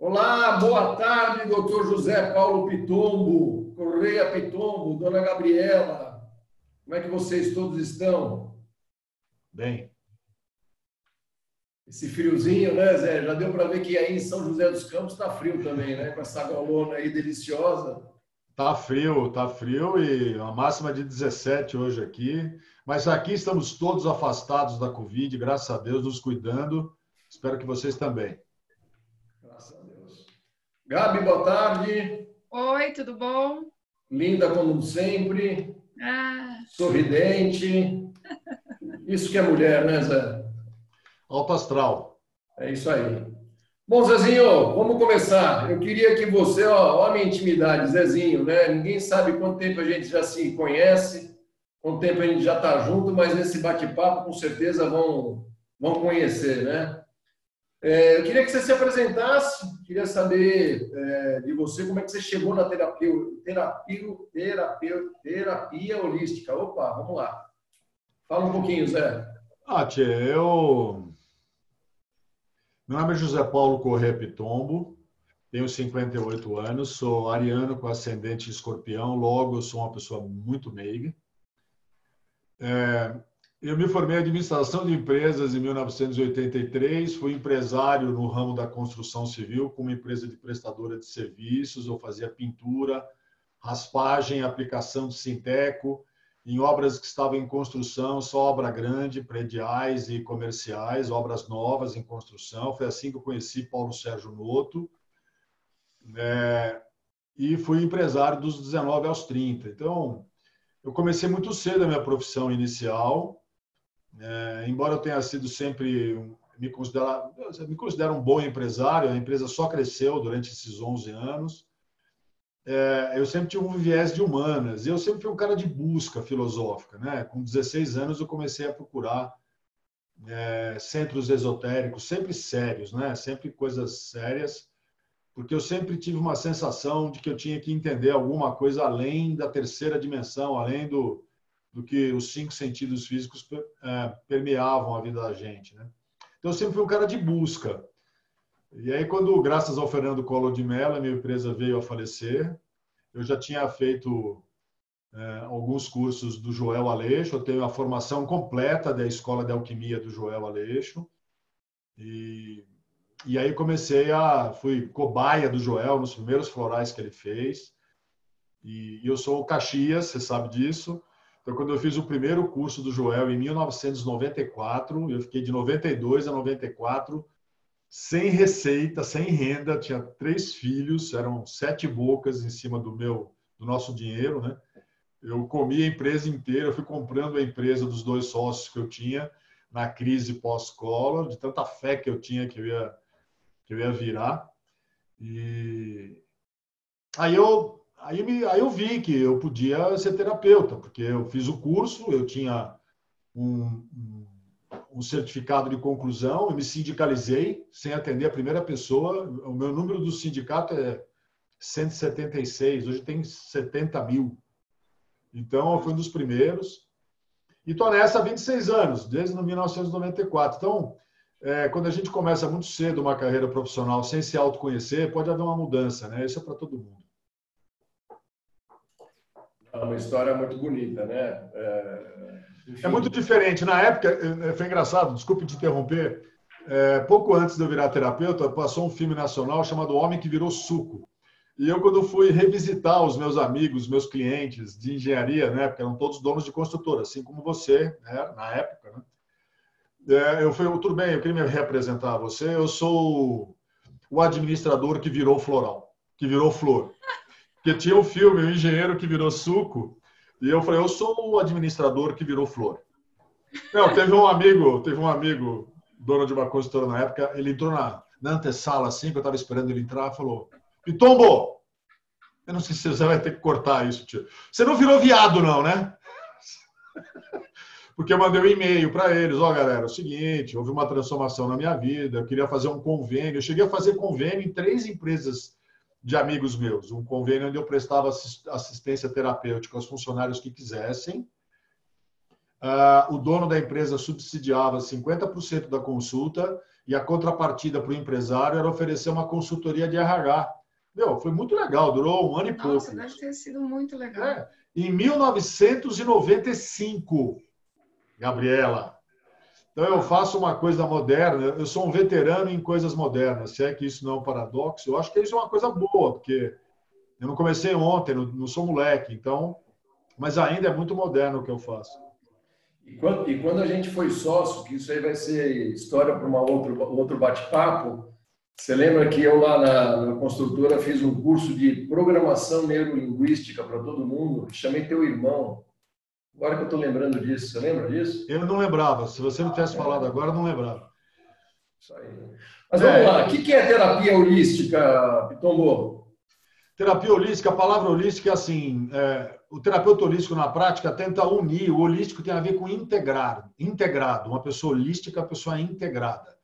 Olá, boa tarde, doutor José Paulo Pitombo, Correia Pitombo, dona Gabriela. Como é que vocês todos estão? Bem. Esse friozinho, né, Zé? Já deu para ver que aí em São José dos Campos está frio também, né? Com essa golona aí deliciosa. Tá frio e a máxima de 17 hoje aqui. Mas aqui estamos todos afastados da Covid, graças a Deus, nos cuidando. Espero que vocês também. Graças a Deus. Gabi, boa tarde. Oi, tudo bom? Linda como sempre. Ah. Sorridente. Isso que é mulher, né, Zé? Alto astral. É isso aí. Bom, Zezinho, vamos começar. Eu queria que você, ó a minha intimidade, Zezinho, né? Ninguém sabe quanto tempo a gente já se conhece, quanto tempo a gente já está junto, mas nesse bate-papo, com certeza, vão conhecer, né? Eu queria que você se apresentasse, queria saber de você como é que você chegou na terapia holística. Opa, vamos lá. Fala um pouquinho, Zé. Ah, tchê, meu nome é José Paulo Correia Pitombo, tenho 58 anos, sou ariano com ascendente escorpião, logo eu sou uma pessoa muito meiga. Eu me formei em administração de empresas em 1983, fui empresário no ramo da construção civil, com uma empresa de prestadora de serviços. Eu fazia pintura, raspagem, aplicação de sinteco, em obras que estavam em construção, só obra grande, prediais e comerciais, obras novas em construção. Foi assim que eu conheci Paulo Sérgio Noto, e fui empresário dos 19 aos 30. Então, eu comecei muito cedo a minha profissão inicial, embora eu tenha sido sempre, me considero um bom empresário, a empresa só cresceu durante esses 11 anos. Eu sempre tive um viés de humanas, eu sempre fui um cara de busca filosófica, né? Com 16 anos eu comecei a procurar centros esotéricos, sempre sérios, né? Sempre coisas sérias, porque eu sempre tive uma sensação de que eu tinha que entender alguma coisa além da terceira dimensão, além do que os 5 sentidos físicos permeavam a vida da gente, né? Então, eu sempre fui um cara de busca. E aí, quando, graças ao Fernando Collor de Mello, a minha empresa veio a falecer, eu já tinha feito alguns cursos do Joel Aleixo, eu tenho a formação completa da Escola de Alquimia do Joel Aleixo, e aí fui cobaia do Joel nos primeiros florais que ele fez. E eu sou Caxias, você sabe disso. Então, quando eu fiz o primeiro curso do Joel em 1994, eu fiquei de 92 a 94 sem receita, sem renda, tinha 3 filhos, eram 7 bocas em cima do nosso dinheiro, né? Eu comi a empresa inteira, eu fui comprando a empresa dos 2 sócios que eu tinha na crise pós-Collor, de tanta fé que eu tinha que eu ia virar. E aí eu vi que eu podia ser terapeuta, porque eu fiz o curso, eu tinha um certificado de conclusão, eu me sindicalizei sem atender a primeira pessoa. O meu número do sindicato é 176, hoje tem 70 mil. Então, eu fui um dos primeiros. E estou nessa há 26 anos, desde 1994. Então, quando a gente começa muito cedo uma carreira profissional sem se autoconhecer, pode haver uma mudança, né? Isso é para todo mundo. É uma história muito bonita, né? É muito diferente. Na época, foi engraçado, desculpe te interromper, pouco antes de eu virar terapeuta, passou um filme nacional chamado Homem que Virou Suco. E eu, quando fui revisitar os meus amigos, meus clientes de engenharia, né, porque eram todos donos de construtora, assim como você, né, na época, né, eu falei, tudo bem, eu queria me reapresentar a você, eu sou o administrador que virou floral, que virou flor. Porque tinha um filme, o engenheiro que virou suco, e eu falei, eu sou o administrador que virou flor. Não, teve um amigo, dono de uma construtora na época, ele entrou na antessala, assim, que eu estava esperando ele entrar, falou... Pitombo, eu não sei se você vai ter que cortar isso, tio. Você não virou viado, não, né? Porque eu mandei um e-mail para eles. Ó, galera, é o seguinte, houve uma transformação na minha vida, eu queria fazer um convênio. Eu cheguei a fazer convênio em 3 empresas de amigos meus. Um convênio onde eu prestava assistência terapêutica aos funcionários que quisessem. o dono da empresa subsidiava 50% da consulta e a contrapartida para o empresário era oferecer uma consultoria de RH. Meu, foi muito legal, durou um ano e pouco. Nossa, deve ter sido muito legal. É. Em 1995, Gabriela. Então, eu faço uma coisa moderna, eu sou um veterano em coisas modernas, se é que isso não é um paradoxo. Eu acho que isso é uma coisa boa, porque eu não comecei ontem, não sou moleque, então, mas ainda é muito moderno o que eu faço. E quando a gente foi sócio, que isso aí vai ser história para um outro bate-papo, você lembra que eu lá na construtora fiz um curso de programação neurolinguística para todo mundo, chamei teu irmão, agora que eu estou lembrando disso, você lembra disso? Eu não lembrava, se você não tivesse falado agora, eu não lembrava. Isso aí. Mas vamos lá, o que é terapia holística, Pitombo? Terapia holística, a palavra holística é assim... O terapeuta holístico, na prática, tenta unir. O holístico tem a ver com integrar, integrado. Uma pessoa holística, a pessoa integrada.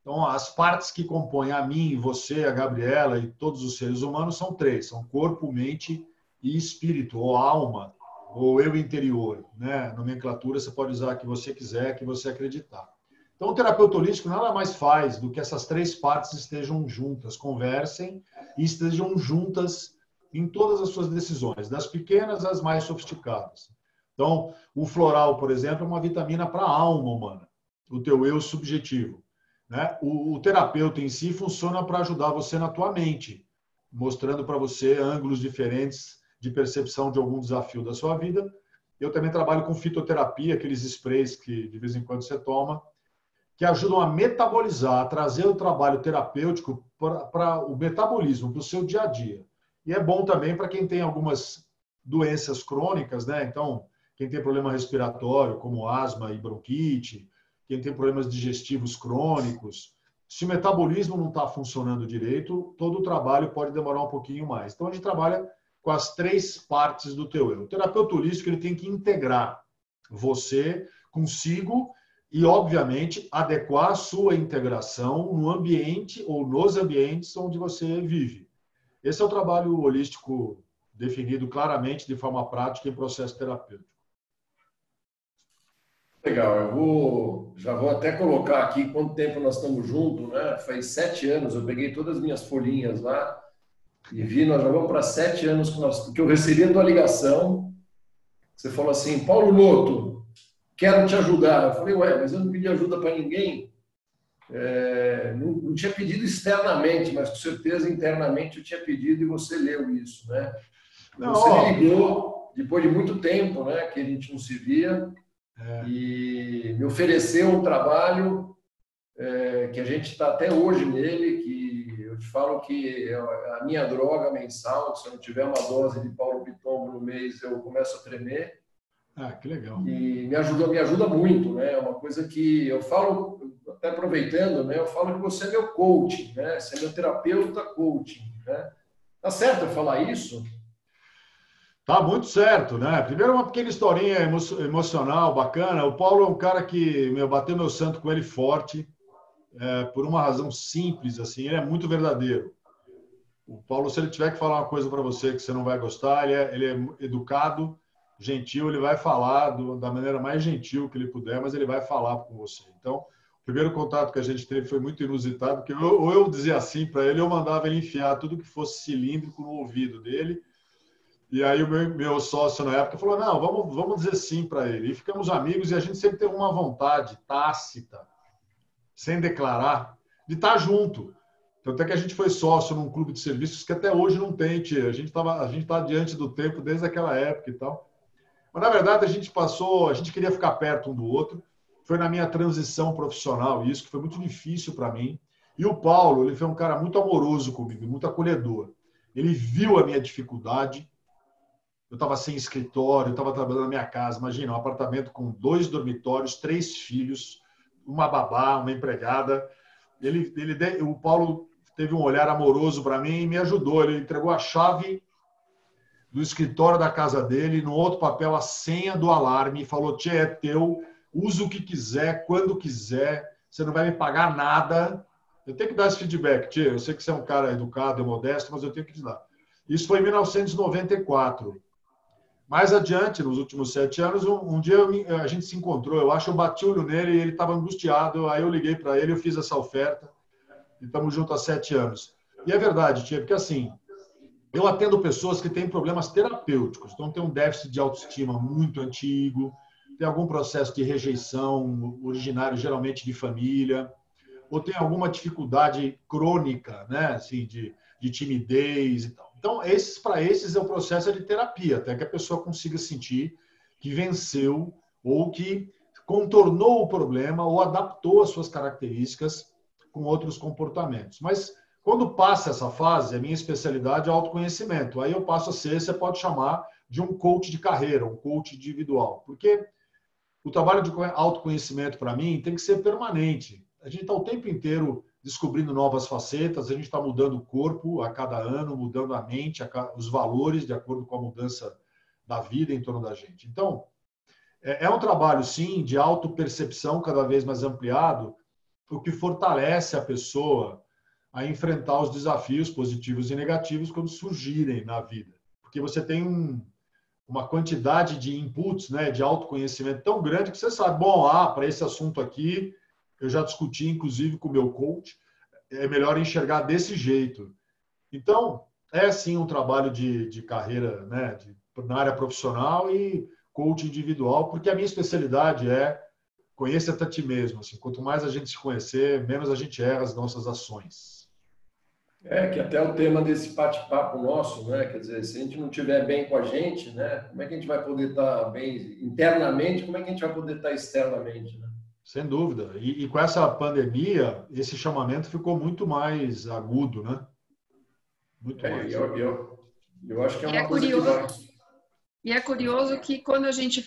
Então, as partes que compõem a mim, você, a Gabriela e todos os seres humanos são três. São corpo, mente e espírito, ou alma, ou eu interior. Né? Nomenclatura, você pode usar a que você quiser, a que você acreditar. Então, o terapeuta holístico nada mais faz do que essas três partes estejam juntas, conversem e estejam juntas em todas as suas decisões, das pequenas às mais sofisticadas. Então, o floral, por exemplo, é uma vitamina para a alma humana, o teu eu subjetivo. Né? O terapeuta em si funciona para ajudar você na tua mente, mostrando para você ângulos diferentes de percepção de algum desafio da sua vida. Eu também trabalho com fitoterapia, aqueles sprays que de vez em quando você toma, que ajudam a metabolizar, a trazer o trabalho terapêutico para o metabolismo, para o seu dia a dia. E é bom também para quem tem algumas doenças crônicas, né? Então, quem tem problema respiratório, como asma e bronquite, quem tem problemas digestivos crônicos, se o metabolismo não está funcionando direito, todo o trabalho pode demorar um pouquinho mais. Então, a gente trabalha com as três partes do teu eu. O terapeuta holístico, ele tem que integrar você consigo e, obviamente, adequar a sua integração no ambiente ou nos ambientes onde você vive. Esse é o trabalho holístico definido claramente de forma prática em processo terapêutico. Legal, eu já vou até colocar aqui quanto tempo nós estamos juntos, né? Faz 7 anos, eu peguei todas as minhas folhinhas lá e vi, nós já vamos para 7 anos que eu recebi a tua ligação. Você falou assim, Paulo Noto, quero te ajudar. Eu falei, ué, mas eu não pedi ajuda para ninguém. Não tinha pedido externamente, mas com certeza internamente eu tinha pedido e você leu isso, né? Não, você me ligou depois de muito tempo, né, que a gente não se via e me ofereceu um trabalho que a gente está até hoje nele, que eu te falo que a minha droga mensal, se eu não tiver uma dose de Paulo Pitombo no mês, eu começo a tremer. Ah, que legal. E me ajuda muito, né? É uma coisa que eu falo, até aproveitando, né? Eu falo que você é meu coaching, né? Você é meu terapeuta coaching, né? Tá certo eu falar isso? Tá muito certo, né? Primeiro, uma pequena historinha emocional, bacana. O Paulo é um cara que bateu meu santo com ele forte, por uma razão simples, assim, ele é muito verdadeiro. O Paulo, se ele tiver que falar uma coisa para você que você não vai gostar, ele é educado, gentil, ele vai falar da maneira mais gentil que ele puder, mas ele vai falar com você. Então, o primeiro contato que a gente teve foi muito inusitado, porque eu dizia assim para ele, eu mandava ele enfiar tudo que fosse cilíndrico no ouvido dele, e aí o meu sócio na época falou, não, vamos dizer sim para ele. E ficamos amigos, e a gente sempre teve uma vontade tácita, sem declarar, de estar junto. Tanto é que a gente foi sócio num clube de serviços que até hoje não tem, tia. A gente está diante do tempo desde aquela época e tal. Mas, na verdade, a gente queria ficar perto um do outro. Foi na minha transição profissional isso, que foi muito difícil para mim. E o Paulo, ele foi um cara muito amoroso comigo, muito acolhedor. Ele viu a minha dificuldade. Eu estava sem escritório, eu estava trabalhando na minha casa. Imagina, um apartamento com 2 dormitórios, 3 filhos, uma babá, uma empregada. O Paulo teve um olhar amoroso para mim e me ajudou. Ele entregou a chave do escritório da casa dele, no outro papel a senha do alarme, falou, tchê, é teu, usa o que quiser, quando quiser, você não vai me pagar nada. Eu tenho que dar esse feedback, tchê, eu sei que você é um cara educado e modesto, mas eu tenho que te dar. Isso foi em 1994. Mais adiante, nos últimos 7 anos, um dia a gente se encontrou, eu acho, eu bati o olho nele e ele estava angustiado, aí eu liguei para ele, eu fiz essa oferta, e estamos juntos há 7 anos. E é verdade, tia, porque assim, eu atendo pessoas que têm problemas terapêuticos, então tem um déficit de autoestima muito antigo, tem algum processo de rejeição originário, geralmente de família, ou tem alguma dificuldade crônica, né, assim, de timidez e tal. Então, para esses é o processo de terapia, até que a pessoa consiga sentir que venceu ou que contornou o problema ou adaptou as suas características com outros comportamentos. Mas, quando passa essa fase, a minha especialidade é autoconhecimento. Aí eu passo a ser, você pode chamar de um coach de carreira, um coach individual, porque o trabalho de autoconhecimento, para mim, tem que ser permanente. A gente está o tempo inteiro descobrindo novas facetas, a gente está mudando o corpo a cada ano, mudando a mente, os valores, de acordo com a mudança da vida em torno da gente. Então, é um trabalho, sim, de autopercepção cada vez mais ampliado, o que fortalece a pessoa a enfrentar os desafios positivos e negativos quando surgirem na vida. Porque você tem uma quantidade de inputs, né, de autoconhecimento tão grande que você sabe, bom, para esse assunto aqui, eu já discuti, inclusive, com o meu coach, é melhor enxergar desse jeito. Então, é sim um trabalho de carreira, né, na área profissional e coach individual, porque a minha especialidade é conheça-te a ti mesmo. Assim, quanto mais a gente se conhecer, menos a gente erra as nossas ações. É, que até o tema desse bate-papo nosso, né, quer dizer, se a gente não estiver bem com a gente, né, como é que a gente vai poder estar bem internamente, como é que a gente vai poder estar externamente, né? Sem dúvida. E com essa pandemia, esse chamamento ficou muito mais agudo, né? Muito mais. Eu acho que é uma coisa curioso, que vai... E é curioso que quando a gente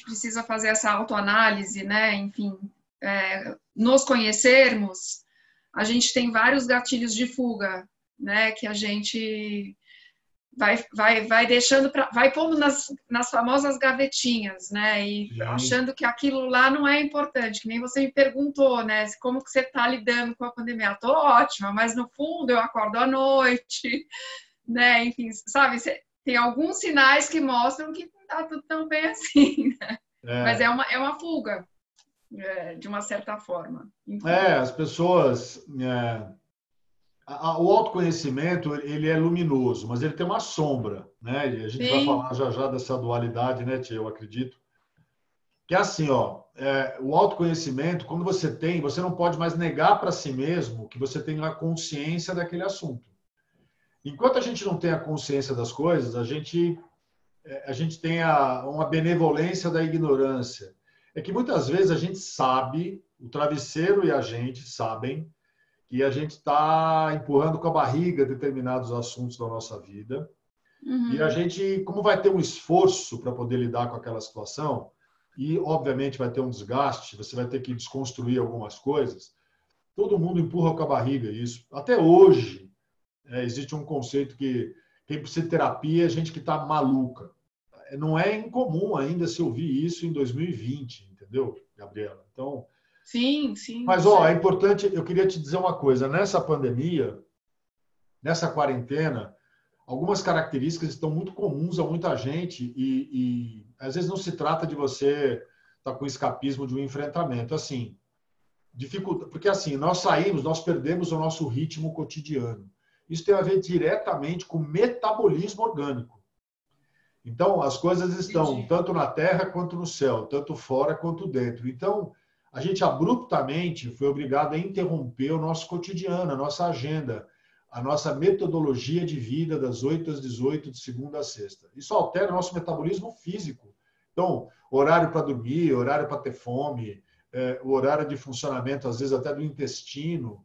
precisa fazer essa autoanálise, né? Enfim, nos conhecermos, a gente tem vários gatilhos de fuga, né? Que a gente vai deixando, vai pondo nas famosas gavetinhas, né? E achando que aquilo lá não é importante, que nem você me perguntou, né? Como que você está lidando com a pandemia? Tô ótima, mas no fundo eu acordo à noite, né? Enfim, sabe? Tem alguns sinais que mostram que não está tudo tão bem assim, né? Mas é uma fuga, de uma certa forma. Então, as pessoas... O autoconhecimento, ele é luminoso, mas ele tem uma sombra, né? E a gente vai falar já dessa dualidade, né, tia? Eu acredito. Que é assim, ó, o autoconhecimento, quando você tem, você não pode mais negar para si mesmo que você tem a consciência daquele assunto. Enquanto a gente não tem a consciência das coisas, a gente tem uma benevolência da ignorância. É que muitas vezes a gente sabe, o travesseiro e a gente sabem, e a gente está empurrando com a barriga determinados assuntos da nossa vida. Uhum. E a gente, como vai ter um esforço para poder lidar com aquela situação, e obviamente vai ter um desgaste, você vai ter que desconstruir algumas coisas, todo mundo empurra com a barriga isso. Até hoje, existe um conceito que quem precisa de terapia é gente que está maluca. Não é incomum ainda se ouvir isso em 2020, entendeu, Gabriela? Então... Sim, sim. Mas, é importante, eu queria te dizer uma coisa. Nessa pandemia, nessa quarentena, algumas características estão muito comuns a muita gente e às vezes não se trata de você estar com escapismo de um enfrentamento. Assim, porque assim, nós perdemos o nosso ritmo cotidiano. Isso tem a ver diretamente com o metabolismo orgânico. Então, as coisas estão tanto na terra quanto no céu, tanto fora quanto dentro. Então, a gente abruptamente foi obrigado a interromper o nosso cotidiano, a nossa agenda, a nossa metodologia de vida das 8 às 18, de segunda a sexta. Isso altera o nosso metabolismo físico. Então, horário para dormir, horário para ter fome, o horário de funcionamento, às vezes até do intestino.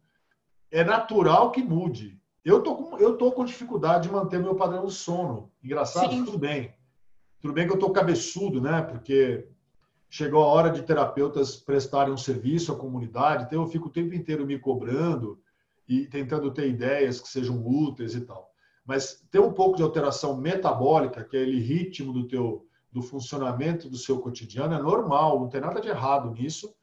É natural que mude. Eu tô com dificuldade de manter meu padrão de sono. Engraçado, sim. Tudo bem. Tudo bem que eu tô cabeçudo, né? Porque... Chegou a hora de terapeutas prestarem um serviço à comunidade, então eu fico o tempo inteiro me cobrando e tentando ter ideias que sejam úteis e tal. Mas ter um pouco de alteração metabólica, que é aquele ritmo do funcionamento do seu cotidiano, é normal, não tem nada de errado nisso.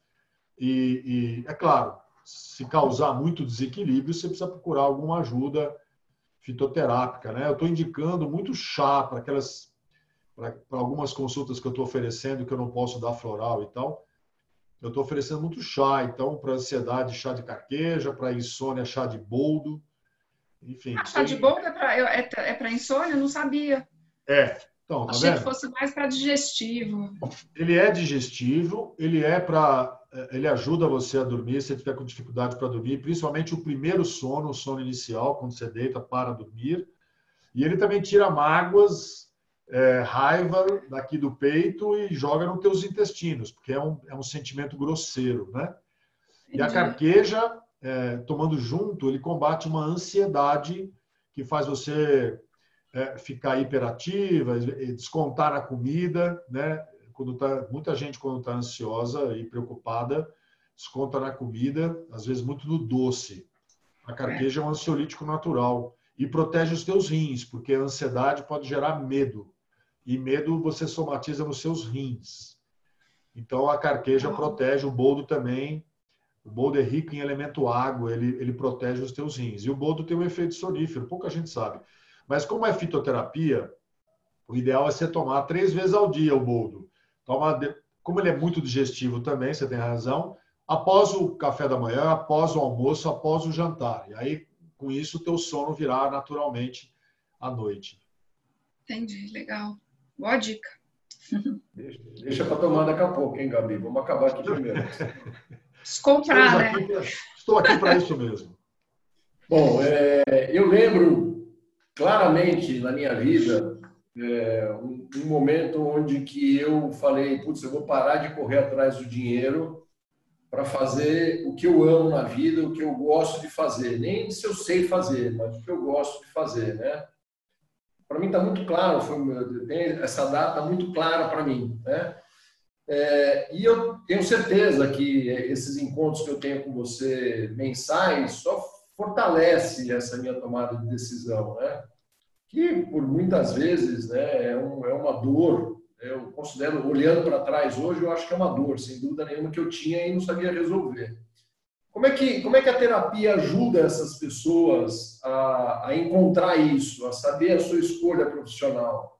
É claro, se causar muito desequilíbrio, você precisa procurar alguma ajuda fitoterápica, né? Eu estou indicando muito chá para aquelas para algumas consultas que eu estou oferecendo, que eu não posso dar floral e tal, eu estou oferecendo muito chá. Então, para ansiedade, chá de carqueja, para insônia, chá de boldo. Enfim. Ah, chá de boldo é para insônia? Eu não sabia. É. Então, tá achei vendo? Que fosse mais para digestivo. Ele é digestivo, ele ajuda você a dormir se você tiver com dificuldade para dormir, principalmente o primeiro sono, o sono inicial, quando você deita para dormir. E ele também tira mágoas, raiva daqui do peito e joga nos teus intestinos, porque é um sentimento grosseiro, né? Entendi. E a carqueja, tomando junto, ele combate uma ansiedade que faz você... ficar hiperativa, descontar na comida, né? Muita gente, quando está ansiosa e preocupada, desconta na comida, às vezes muito no doce. A carqueja é um ansiolítico natural e protege os teus rins, porque a ansiedade pode gerar medo. E medo você somatiza nos seus rins. Então, a carqueja protege, o boldo também. O boldo é rico em elemento água, ele protege os teus rins. E o boldo tem um efeito sonífero, pouca gente sabe. Mas como é fitoterapia, o ideal é você tomar 3 vezes ao dia o boldo. Como ele é muito digestivo também, você tem razão, após o café da manhã, após o almoço, após o jantar. E aí, com isso, o teu sono virá naturalmente à noite. Entendi, legal. Boa dica. Deixa para tomar daqui a pouco, hein, Gabi? Vamos acabar aqui primeiro. Descomprar, né? Estou aqui para isso mesmo. Bom, eu lembro... claramente, na minha vida, um momento onde que eu falei, putz, eu vou parar de correr atrás do dinheiro para fazer o que eu amo na vida, o que eu gosto de fazer. Nem se eu sei fazer, mas o que eu gosto de fazer, né? Para mim está muito claro, tem essa data muito clara para mim, né? E eu tenho certeza que esses encontros que eu tenho com você mensais só fortalece essa minha tomada de decisão, né? Que por muitas vezes, né, é uma dor. Eu considero, olhando para trás hoje, eu acho que é uma dor, sem dúvida nenhuma, que eu tinha e não sabia resolver. Como é que a terapia ajuda essas pessoas a encontrar isso, a saber a sua escolha profissional?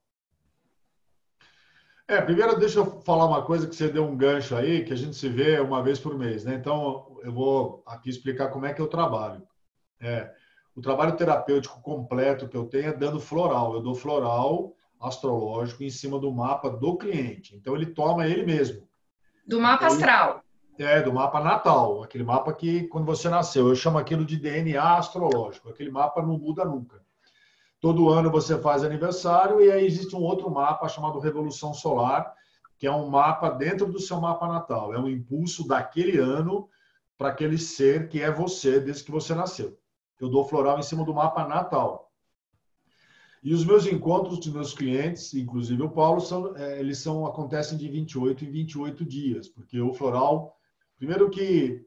Primeiro deixa eu falar uma coisa que você deu um gancho aí, que a gente se vê uma vez por mês, né? Então eu vou aqui explicar como é que eu trabalho. O trabalho terapêutico completo que eu tenho é dando floral. Eu dou floral astrológico em cima do mapa do cliente. Então, ele toma ele mesmo. Do mapa astral. Do mapa natal. Aquele mapa que, quando você nasceu, eu chamo aquilo de DNA astrológico. Aquele mapa não muda nunca. Todo ano você faz aniversário e aí existe um outro mapa chamado Revolução Solar, que é um mapa dentro do seu mapa natal. É um impulso daquele ano para aquele ser que é você desde que você nasceu. Eu dou floral em cima do mapa natal. E os meus encontros com meus clientes, inclusive o Paulo, acontecem de 28 em 28 dias, porque o floral, primeiro que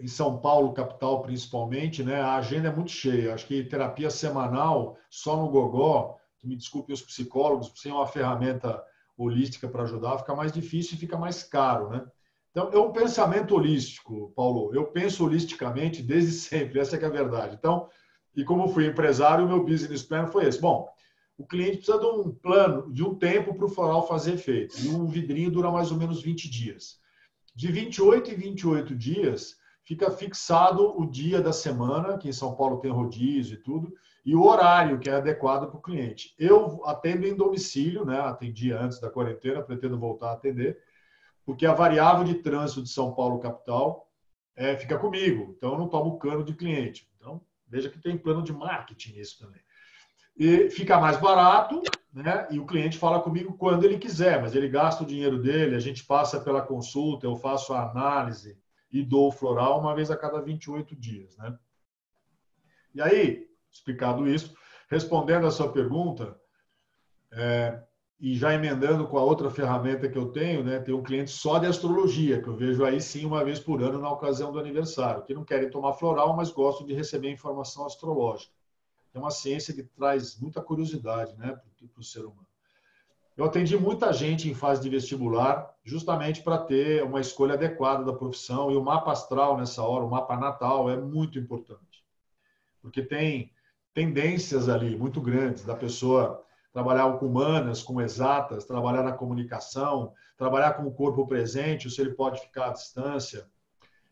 em São Paulo, capital principalmente, né, a agenda é muito cheia. Acho que terapia semanal, só no gogó, que me desculpem os psicólogos, sem uma ferramenta holística para ajudar, fica mais difícil e fica mais caro, né? Então, é um pensamento holístico, Paulo. Eu penso holisticamente desde sempre, essa que é a verdade. Então, e como fui empresário, o meu business plan foi esse. Bom, o cliente precisa de um plano, de um tempo para o floral fazer efeito. E um vidrinho dura mais ou menos 20 dias. De 28 em 28 dias, fica fixado o dia da semana, que em São Paulo tem rodízio e tudo, e o horário que é adequado para o cliente. Eu atendo em domicílio, né? Atendi antes da quarentena, pretendo voltar a atender, porque a variável de trânsito de São Paulo, capital, fica comigo. Então, eu não tomo cano de cliente. Então, veja que tem plano de marketing nisso também. E fica mais barato, né? E o cliente fala comigo quando ele quiser, mas ele gasta o dinheiro dele, a gente passa pela consulta, eu faço a análise e dou o floral uma vez a cada 28 dias, né? E aí, explicado isso, respondendo a sua pergunta... E já emendando com a outra ferramenta que eu tenho, né? Tem um cliente só de astrologia, que eu vejo aí sim uma vez por ano na ocasião do aniversário, que não querem tomar floral, mas gostam de receber informação astrológica. É uma ciência que traz muita curiosidade, né, para o ser humano. Eu atendi muita gente em fase de vestibular, justamente para ter uma escolha adequada da profissão, e o mapa astral nessa hora, o mapa natal, é muito importante. Porque tem tendências ali muito grandes da pessoa trabalhar com humanas, com exatas, trabalhar na comunicação, trabalhar com o corpo presente, ou se ele pode ficar à distância.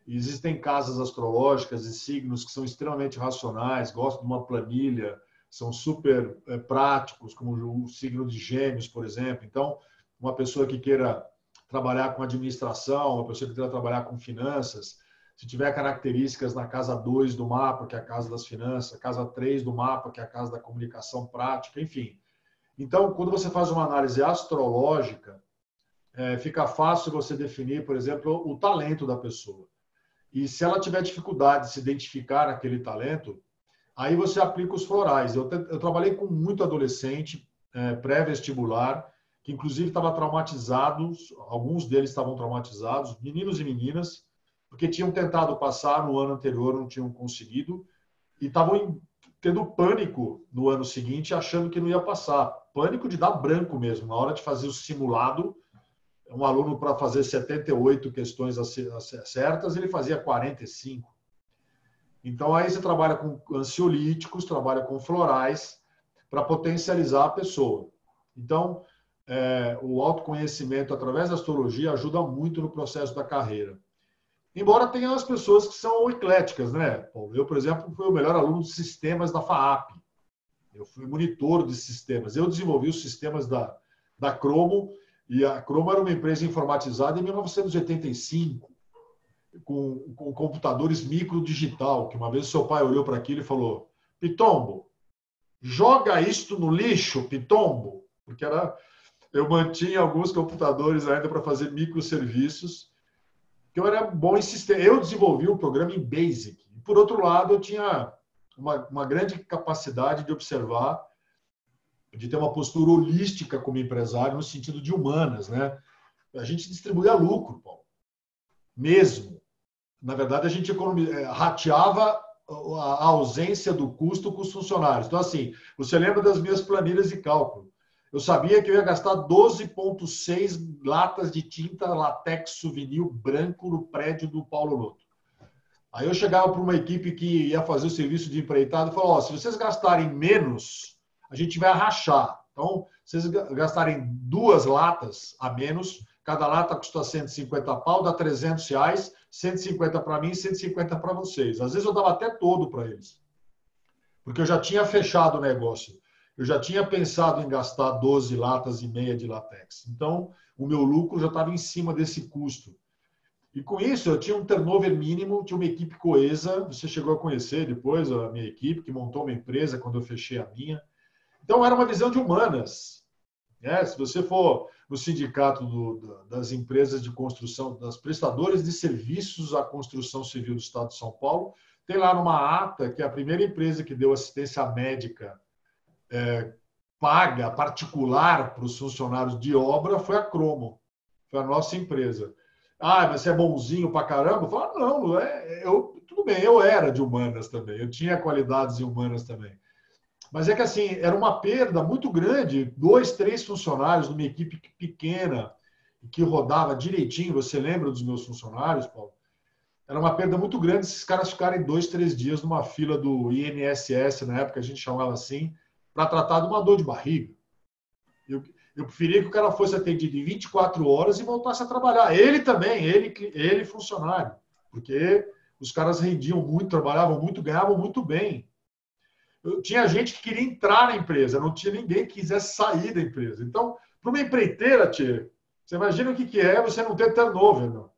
E existem casas astrológicas e signos que são extremamente racionais, gostam de uma planilha, são super práticos, como o signo de Gêmeos, por exemplo. Então, uma pessoa que queira trabalhar com administração, uma pessoa que queira trabalhar com finanças, se tiver características na casa 2 do mapa, que é a casa das finanças, casa 3 do mapa, que é a casa da comunicação prática, enfim. Então, quando você faz uma análise astrológica, fica fácil você definir, por exemplo, o talento da pessoa. E se ela tiver dificuldade de se identificar naquele talento, aí você aplica os florais. Eu trabalhei com muito adolescente pré-vestibular, que inclusive estava traumatizado, alguns deles estavam traumatizados, meninos e meninas, porque tinham tentado passar no ano anterior, não tinham conseguido, e estavam tendo pânico no ano seguinte, achando que não ia passar. Pânico de dar branco mesmo. Na hora de fazer o simulado, um aluno para fazer 78 questões certas, ele fazia 45. Então, aí você trabalha com ansiolíticos, trabalha com florais, para potencializar a pessoa. Então, o autoconhecimento através da astrologia ajuda muito no processo da carreira. Embora tenha as pessoas que são ecléticas, né? Eu, por exemplo, fui o melhor aluno de sistemas da FAAP. Eu fui monitor de sistemas. Eu desenvolvi os sistemas da Cromo, e a Cromo era uma empresa informatizada em 1985. Com computadores microdigital, que uma vez seu pai olhou para aquilo e falou: Pitombo, joga isto no lixo, Pitombo. Porque eu mantinha alguns computadores ainda para fazer microserviços, que eu era bom em sistema. Eu desenvolvi um programa em Basic. Por outro lado, eu tinha uma grande capacidade de observar, de ter uma postura holística como empresário, no sentido de humanas, né? A gente distribuía lucro, Paulo. Mesmo. Na verdade, a gente rateava a ausência do custo com os funcionários. Então, assim, você lembra das minhas planilhas de cálculo. Eu sabia que eu ia gastar 12,6 latas de tinta latex souvenir branco no prédio do Paulo Noto. Aí eu chegava para uma equipe que ia fazer o serviço de empreitado e falava: se vocês gastarem menos, a gente vai rachar. Então, se vocês gastarem 2 latas a menos, cada lata custa 150 pau, dá 300 reais, 150 para mim e 150 para vocês. Às vezes eu dava até todo para eles, porque eu já tinha fechado o negócio. Eu já tinha pensado em gastar 12 latas e meia de latex. Então, o meu lucro já estava em cima desse custo. E com isso, eu tinha um turnover mínimo, tinha uma equipe coesa. Você chegou a conhecer depois a minha equipe, que montou uma empresa quando eu fechei a minha. Então, era uma visão de humanas. É, se você for no sindicato das empresas de construção, das prestadoras de serviços à construção civil do Estado de São Paulo, tem lá numa ata que a primeira empresa que deu assistência médica paga, particular, para os funcionários de obra foi a Cromo, foi a nossa empresa. Ah, mas você é bonzinho pra caramba? Eu falo: não, não é. Tudo bem, eu era de humanas também, eu tinha qualidades humanas também. Mas é que, assim, era uma perda muito grande. 2, 3 funcionários numa equipe pequena, que rodava direitinho. Você lembra dos meus funcionários, Paulo? Era uma perda muito grande esses caras ficarem 2, 3 dias numa fila do INSS, na época a gente chamava assim, para tratar de uma dor de barriga. Eu preferia que o cara fosse atendido em 24 horas e voltasse a trabalhar. Ele também, ele funcionário. Porque os caras rendiam muito, trabalhavam muito, ganhavam muito bem. Tinha gente que queria entrar na empresa, não tinha ninguém que quisesse sair da empresa. Então, para uma empreiteira, tia, você imagina o que é você não ter turnover, não.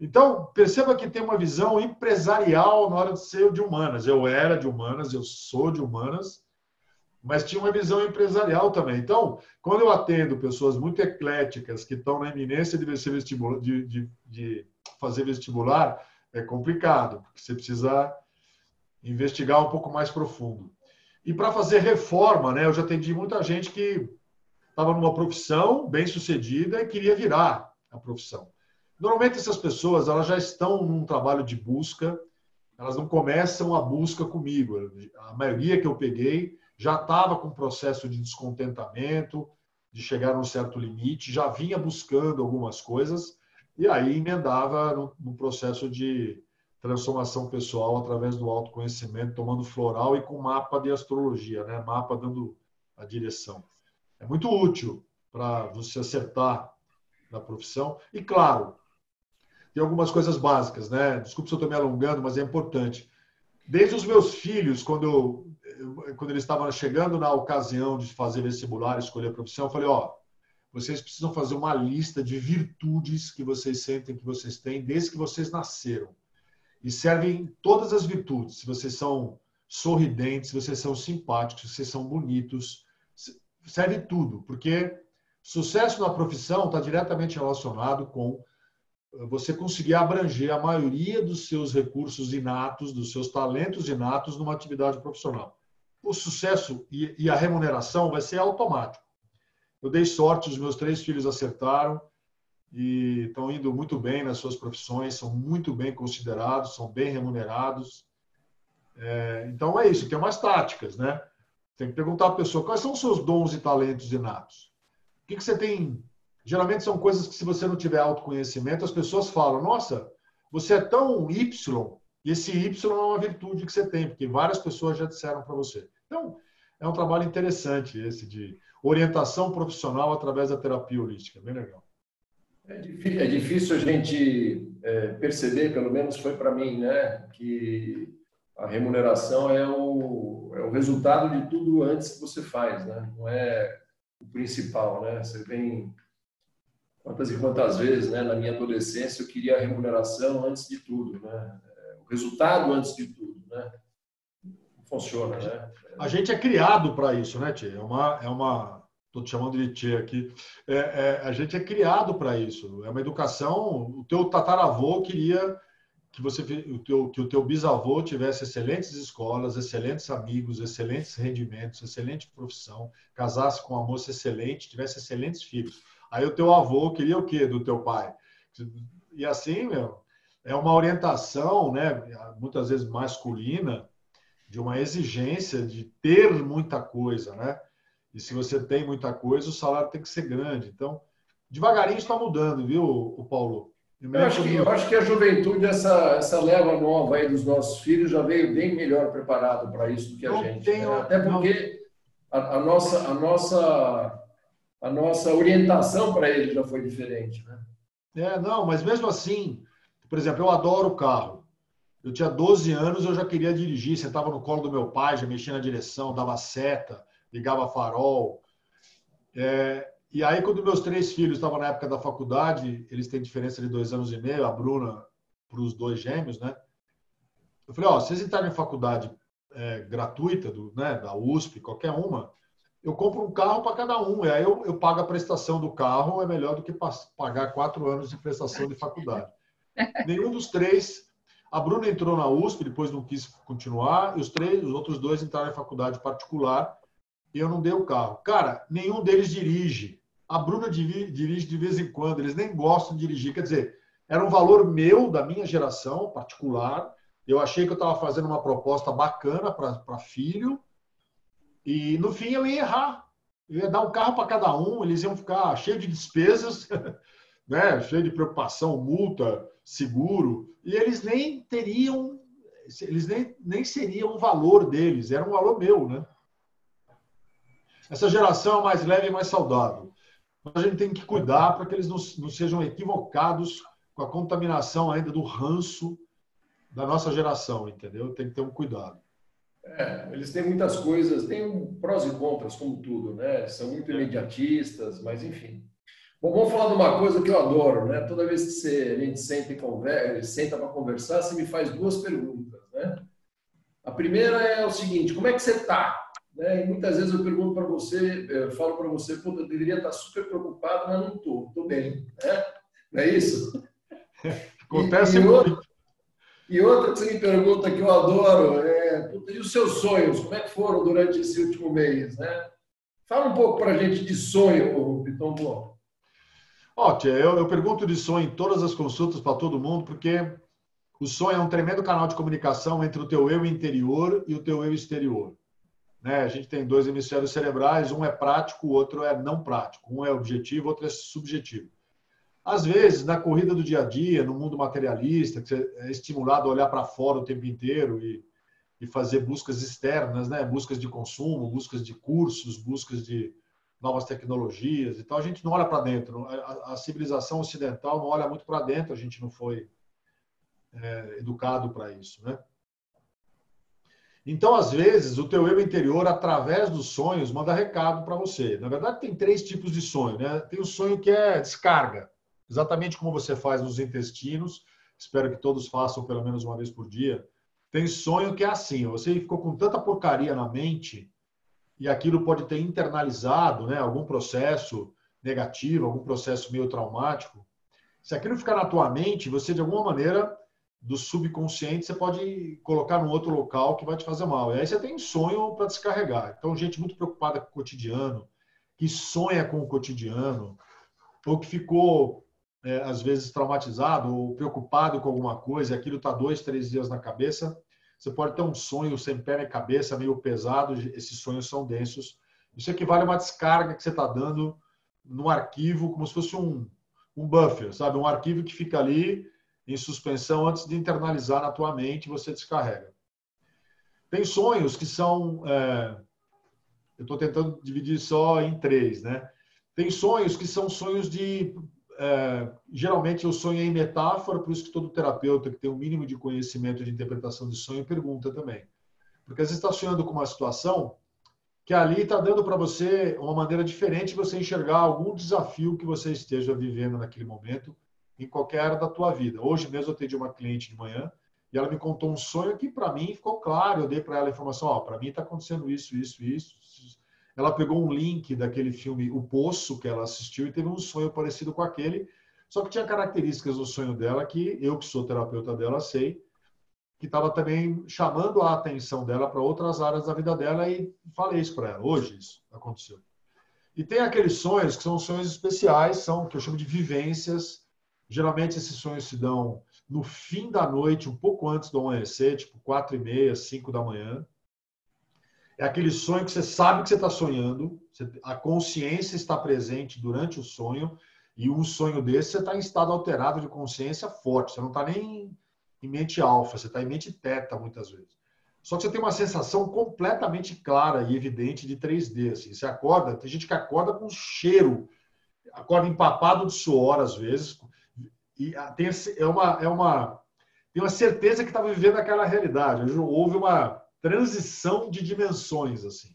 Então, perceba que tem uma visão empresarial na hora de ser de humanas. Eu era de humanas, eu sou de humanas, mas tinha uma visão empresarial também. Então, quando eu atendo pessoas muito ecléticas que estão na iminência de fazer vestibular, é complicado, porque você precisa investigar um pouco mais profundo. E para fazer reforma, né? Eu já atendi muita gente que estava numa profissão bem-sucedida e queria virar a profissão. Normalmente essas pessoas, elas já estão num trabalho de busca, elas não começam a busca comigo. A maioria que eu peguei já estava com um processo de descontentamento, de chegar a um certo limite, já vinha buscando algumas coisas e aí emendava no processo de transformação pessoal através do autoconhecimento, tomando floral e com mapa de astrologia, né? Mapa dando a direção. É muito útil para você acertar na profissão. E, claro, tem algumas coisas básicas, né? Desculpe se eu estou me alongando, mas é importante. Desde os meus filhos, quando eles estavam chegando na ocasião de fazer vestibular, escolher a profissão, eu falei, ó, vocês precisam fazer uma lista de virtudes que vocês sentem que vocês têm desde que vocês nasceram. E servem todas as virtudes. Se vocês são sorridentes, se vocês são simpáticos, se vocês são bonitos, serve tudo. Porque sucesso na profissão está diretamente relacionado com você conseguir abranger a maioria dos seus recursos inatos, dos seus talentos inatos numa atividade profissional. O sucesso e a remuneração vai ser automático. Eu dei sorte, os meus 3 filhos acertaram e estão indo muito bem nas suas profissões, são muito bem considerados, são bem remunerados. Então é isso, tem umas táticas, né? Tem que perguntar à pessoa, quais são os seus dons e talentos inatos? O que você tem... Geralmente são coisas que, se você não tiver autoconhecimento, as pessoas falam, nossa, você é tão Y, e esse Y é uma virtude que você tem, porque várias pessoas já disseram para você. Então, é um trabalho interessante esse de orientação profissional através da terapia holística, bem legal. É difícil a gente perceber, pelo menos foi para mim, né, que a remuneração é o resultado de tudo antes que você faz, né? Não é o principal, né? Você vem... Quantas e quantas vezes, né, na minha adolescência, eu queria a remuneração antes de tudo, né? O resultado antes de tudo, né? Não funciona, né? A gente é criado para isso, né, Tchê? Estou te chamando de Tchê aqui. A gente é criado para isso. É uma educação. O teu tataravô queria que o teu bisavô tivesse excelentes escolas, excelentes amigos, excelentes rendimentos, excelente profissão, casasse com uma moça excelente, tivesse excelentes filhos. Aí o teu avô queria o quê do teu pai? E assim, meu, é uma orientação, né, muitas vezes masculina, de uma exigência de ter muita coisa, né? E se você tem muita coisa, o salário tem que ser grande. Então, devagarinho está mudando, viu, o Paulo? Eu acho que a juventude, essa leva nova aí dos nossos filhos, já veio bem melhor preparado para isso do que a gente. Até porque a nossa orientação para ele já foi diferente, né? Mas mesmo assim, por exemplo, eu adoro carro. Eu tinha 12 anos, eu já queria dirigir, sentava no colo do meu pai, já mexia na direção, dava seta, ligava farol. E aí, quando meus 3 filhos estavam na época da faculdade, eles têm diferença de 2 anos e meio, a Bruna para os 2 gêmeos, né? Eu falei, ó, se vocês entrarem em faculdade gratuita, da USP, qualquer uma, eu compro um carro para cada um, e aí eu pago a prestação do carro, é melhor do que pagar 4 anos de prestação de faculdade. Nenhum dos 3, a Bruna entrou na USP, depois não quis continuar, e os outros 2 entraram em faculdade particular, e eu não dei o carro. Cara, nenhum deles dirige. A Bruna dirige de vez em quando, eles nem gostam de dirigir, quer dizer, era um valor meu, da minha geração particular, eu achei que eu estava fazendo uma proposta bacana para filho. E, no fim, eu ia errar. Eu ia dar um carro para cada um, eles iam ficar cheios de despesas, né? Cheio de preocupação, multa, seguro. E eles nem teriam, eles nem seriam o valor deles, era um valor meu, né? Essa geração é mais leve e mais saudável. Mas a gente tem que cuidar para que eles não sejam equivocados com a contaminação ainda do ranço da nossa geração, entendeu? Tem que ter um cuidado. Eles têm muitas coisas, têm prós e contras, como tudo, né? São muito imediatistas, mas enfim. Bom, vamos falar de uma coisa que eu adoro, né? Toda vez que a gente senta para conversar, você me faz 2 perguntas, né? A primeira é o seguinte, como é que você está? Né? E muitas vezes eu pergunto para você, eu falo para você, pô, eu deveria estar super preocupado, mas não estou bem, né? Não é isso? Acontece muito. E outra que você me pergunta que eu adoro e os seus sonhos, como é que foram durante esse último mês, né? Fala um pouco para a gente de sonho, Pitombo. Ótimo, eu pergunto de sonho em todas as consultas para todo mundo, porque o sonho é um tremendo canal de comunicação entre o teu eu interior e o teu eu exterior, né? A gente tem 2 hemisférios cerebrais, um é prático, o outro é não prático, um é objetivo, o outro é subjetivo. Às vezes, na corrida do dia a dia, no mundo materialista, que você é estimulado a olhar para fora o tempo inteiro e fazer buscas externas, né? Buscas de consumo, buscas de cursos, buscas de novas tecnologias e tal, a gente não olha para dentro. A civilização ocidental não olha muito para dentro, a gente não foi educado para isso, né? Então, às vezes, o teu eu interior, através dos sonhos, manda recado para você. Na verdade, tem três tipos de sonho, né? Tem o sonho que é descarga, exatamente como você faz nos intestinos. Espero que todos façam pelo menos uma vez por dia. Tem sonho que é assim, você ficou com tanta porcaria na mente e aquilo pode ter internalizado, né, algum processo negativo, algum processo meio traumático. Se aquilo ficar na tua mente, você, de alguma maneira, do subconsciente, você pode colocar num outro local que vai te fazer mal. E aí você tem sonho para descarregar. Então, gente muito preocupada com o cotidiano, que sonha com o cotidiano, ou que ficou, às vezes, traumatizado ou preocupado com alguma coisa, e aquilo está 2, 3 dias na cabeça. Você pode ter um sonho sem pé nem cabeça, meio pesado, esses sonhos são densos. Isso equivale a uma descarga que você está dando no arquivo, como se fosse um buffer, sabe? Um arquivo que fica ali em suspensão, antes de internalizar na tua mente, você descarrega. Tem sonhos que são... eu estou tentando dividir só em 3, né? Tem sonhos que são sonhos de... geralmente eu sonho em metáfora, por isso que todo terapeuta que tem um mínimo de conhecimento de interpretação de sonho pergunta também. Porque às vezes está sonhando com uma situação que ali está dando para você uma maneira diferente de você enxergar algum desafio que você esteja vivendo naquele momento, em qualquer área da tua vida. Hoje mesmo eu atendi uma cliente de manhã e ela me contou um sonho que para mim ficou claro. Eu dei para ela a informação, para mim está acontecendo isso, isso, isso. Ela pegou um link daquele filme O Poço, que ela assistiu, e teve um sonho parecido com aquele, só que tinha características do sonho dela que eu, que sou terapeuta dela, sei, que estava também chamando a atenção dela para outras áreas da vida dela, e falei isso para ela. Hoje isso aconteceu. E tem aqueles sonhos que são sonhos especiais, são o que eu chamo de vivências. Geralmente esses sonhos se dão no fim da noite, um pouco antes do amanhecer, tipo 4h30, 5 da manhã. É aquele sonho que você sabe que você está sonhando, a consciência está presente durante o sonho, e um sonho desse você está em estado alterado de consciência forte, você não está nem em mente alfa, você está em mente teta muitas vezes. Só que você tem uma sensação completamente clara e evidente de 3D. Assim. Você acorda, tem gente que acorda com cheiro, acorda empapado de suor às vezes, e tem uma certeza que estava vivendo aquela realidade. Houve uma transição de dimensões, assim.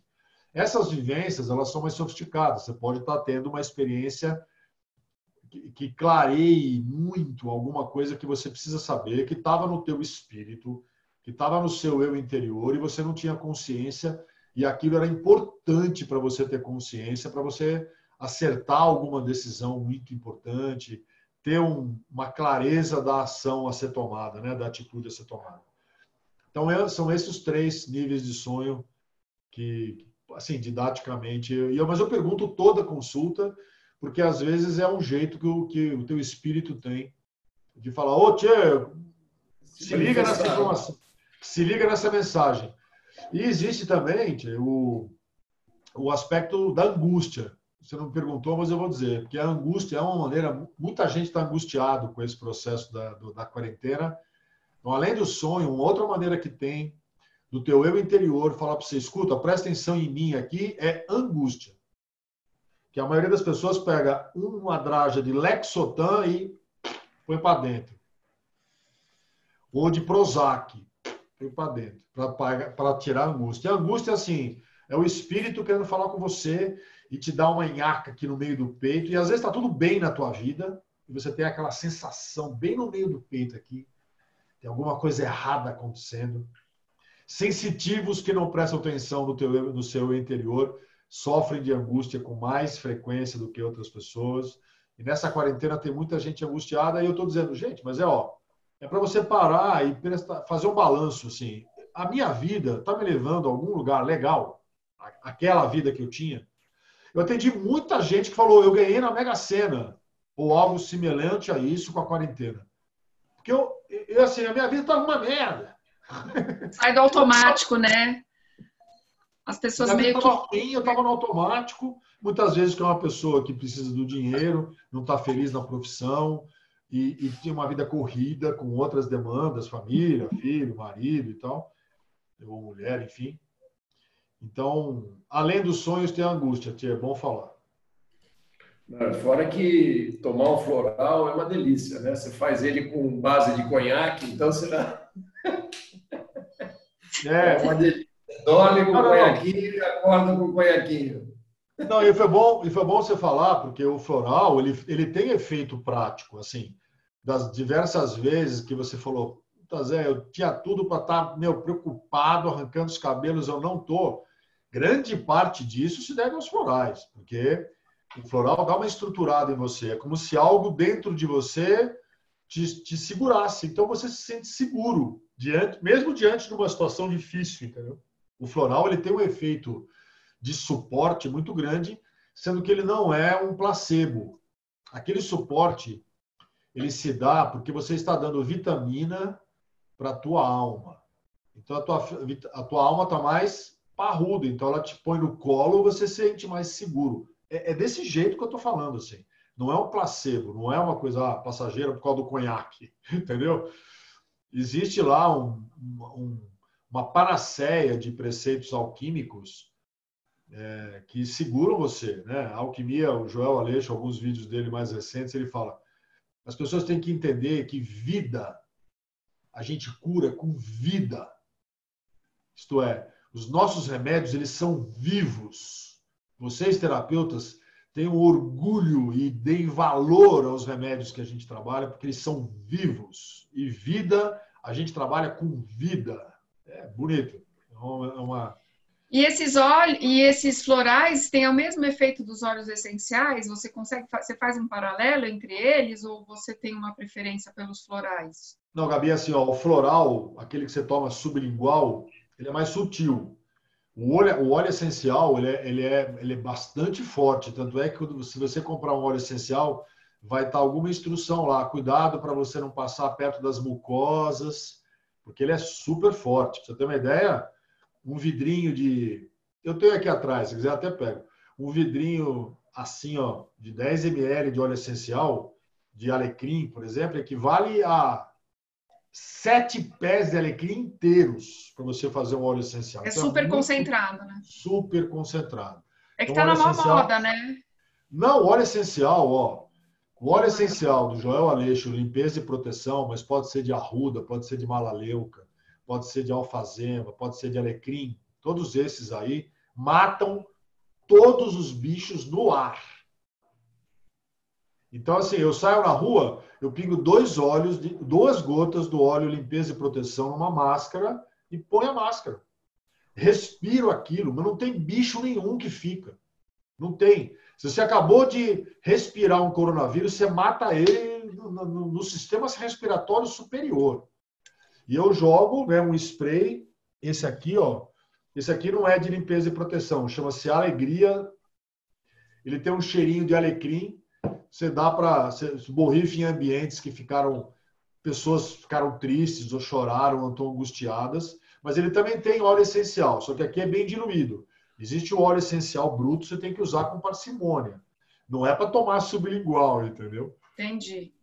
Essas vivências, elas são mais sofisticadas. Você pode estar tendo uma experiência que clareie muito alguma coisa que você precisa saber, que estava no teu espírito, que estava no seu eu interior, e você não tinha consciência, e aquilo era importante para você ter consciência, para você acertar alguma decisão muito importante, ter uma clareza da ação a ser tomada, né? Da atitude a ser tomada. Então, são esses os 3 níveis de sonho que, assim, didaticamente... Mas eu pergunto toda consulta, porque às vezes é um jeito que o teu espírito tem de falar, tchê, se liga nessa mensagem. E existe também, tchê, o aspecto da angústia. Você não me perguntou, mas eu vou dizer. Porque a angústia é uma maneira... Muita gente está angustiado com esse processo da quarentena. Então, além do sonho, uma outra maneira que tem do teu eu interior falar para você, escuta, presta atenção em mim aqui, é angústia. Que a maioria das pessoas pega uma draja de Lexotan e põe para dentro. Ou de Prozac, põe para dentro, para tirar a angústia. A angústia é assim... É o espírito querendo falar com você e te dar uma nhaca aqui no meio do peito. E às vezes está tudo bem na tua vida e você tem aquela sensação bem no meio do peito aqui. Tem alguma coisa errada acontecendo. Sensitivos que não prestam atenção no seu interior sofrem de angústia com mais frequência do que outras pessoas. E nessa quarentena tem muita gente angustiada. E eu estou dizendo, gente, mas é para você parar e fazer um balanço. Assim, a minha vida está me levando a algum lugar legal? Aquela vida que eu tinha. Eu atendi muita gente que falou, eu ganhei na Mega Sena, ou algo semelhante a isso com a quarentena. Porque assim, a minha vida estava uma merda. Sai do automático, né? As pessoas ainda meio que... Eu estava no automático, muitas vezes que é uma pessoa que precisa do dinheiro, não está feliz na profissão e tinha uma vida corrida com outras demandas, família, filho, marido e tal, ou mulher, enfim. Então, além dos sonhos tem a angústia, tia, é bom falar. Fora que tomar um floral é uma delícia, né? Você faz ele com base de conhaque, então será... É uma delícia. Dorme com conhaquinho e acorda com conhaquinho. Não, e foi bom você falar, porque o floral, ele tem efeito prático, assim, das diversas vezes que você falou, Zé, eu tinha tudo para estar, preocupado, arrancando os cabelos, eu não tô. Grande parte disso se deve aos florais, porque o floral dá uma estruturada em você, é como se algo dentro de você te segurasse, então você se sente seguro, mesmo diante de uma situação difícil, entendeu? O floral ele tem um efeito de suporte muito grande, sendo que ele não é um placebo. Aquele suporte ele se dá porque você está dando vitamina para a tua alma. Então a tua alma está mais parruda, então ela te põe no colo, você se sente mais seguro. É desse jeito que eu estou falando, assim. Não é um placebo, não é uma coisa passageira por causa do conhaque, entendeu? Existe lá uma panaceia de preceitos alquímicos que seguram você, né? A alquimia, o Joel Aleixo, alguns vídeos dele mais recentes, ele fala, as pessoas têm que entender que vida, a gente cura com vida. Isto é, os nossos remédios, eles são vivos. Vocês, terapeutas, tenham orgulho e deem valor aos remédios que a gente trabalha, porque eles são vivos. E vida, a gente trabalha com vida. É bonito. E esses florais têm o mesmo efeito dos óleos essenciais? Você faz um paralelo entre eles ou você tem uma preferência pelos florais? Não, Gabi, assim, ó, o floral, aquele que você toma sublingual, ele é mais sutil. O óleo essencial, ele é bastante forte. Tanto é que se você comprar um óleo essencial, vai estar alguma instrução lá. Cuidado para você não passar perto das mucosas, porque ele é super forte. Pra você ter uma ideia, um vidrinho de... Eu tenho aqui atrás, se quiser até pego. Um vidrinho assim, ó, de 10 ml de óleo essencial, de alecrim, por exemplo, equivale a 7 pés de alecrim inteiros para você fazer um óleo essencial. É então, super concentrado, né? Super concentrado. É que então, tá na maior moda, né? Não, o óleo essencial, ó. O óleo essencial do Joel Aleixo, limpeza e proteção, mas pode ser de arruda, pode ser de malaleuca, pode ser de alfazema, pode ser de alecrim. Todos esses aí matam todos os bichos no ar. Então, assim, eu saio na rua, eu pingo 2 gotas do óleo limpeza e proteção numa máscara e ponho a máscara. Respiro aquilo, mas não tem bicho nenhum que fica. Não tem. Se você acabou de respirar um coronavírus, você mata ele no sistema respiratório superior. E eu jogo, né, um spray, esse aqui, ó. Esse aqui não é de limpeza e proteção, chama-se Alegria. Ele tem um cheirinho de alecrim. Você dá para borrifa em ambientes que pessoas ficaram tristes ou choraram ou estão angustiadas. Mas ele também tem óleo essencial, só que aqui é bem diluído. Existe o óleo essencial bruto, você tem que usar com parcimônia. Não é para tomar sublingual, entendeu? Entendi.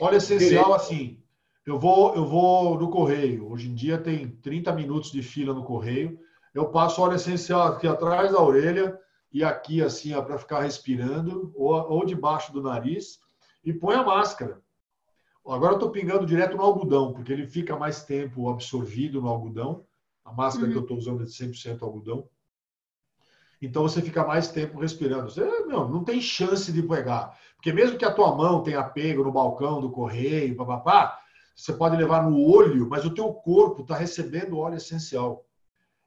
Óleo essencial, assim, eu vou no correio. Hoje em dia tem 30 minutos de fila no correio. Eu passo óleo essencial aqui atrás da orelha e aqui, assim, para ficar respirando, ou debaixo do nariz, e põe a máscara. Agora eu estou pingando direto no algodão, porque ele fica mais tempo absorvido no algodão. A máscara que eu estou usando é de 100% algodão. Então, você fica mais tempo respirando. Você, não tem chance de pegar. Porque mesmo que a tua mão tenha pego no balcão do correio, papapá, você pode levar no olho, mas o teu corpo está recebendo óleo essencial.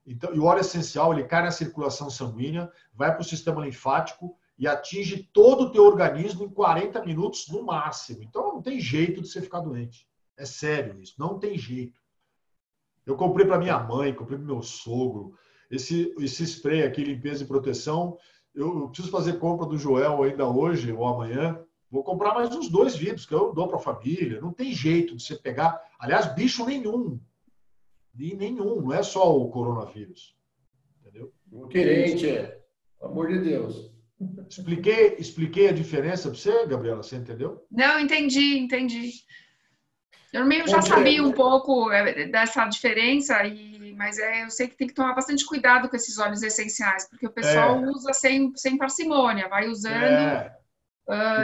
Então, e o óleo essencial, ele cai na circulação sanguínea, vai para o sistema linfático e atinge todo o teu organismo em 40 minutos no máximo. Então, não tem jeito de você ficar doente. É sério isso. Não tem jeito. Eu comprei para minha mãe, comprei para meu sogro. Esse spray aqui, limpeza e proteção, eu preciso fazer compra do Joel ainda hoje ou amanhã. Vou comprar mais uns 2 vidros que eu dou para a família. Não tem jeito de você pegar. Aliás, bicho nenhum. Não é só o coronavírus. Entendeu? Diferente, é. Pelo amor de Deus. Expliquei a diferença para você, Gabriela? Você entendeu? Não, entendi. Eu meio já sabia um pouco dessa diferença, mas eu sei que tem que tomar bastante cuidado com esses óleos essenciais, porque o pessoal usa sem parcimônia, vai usando,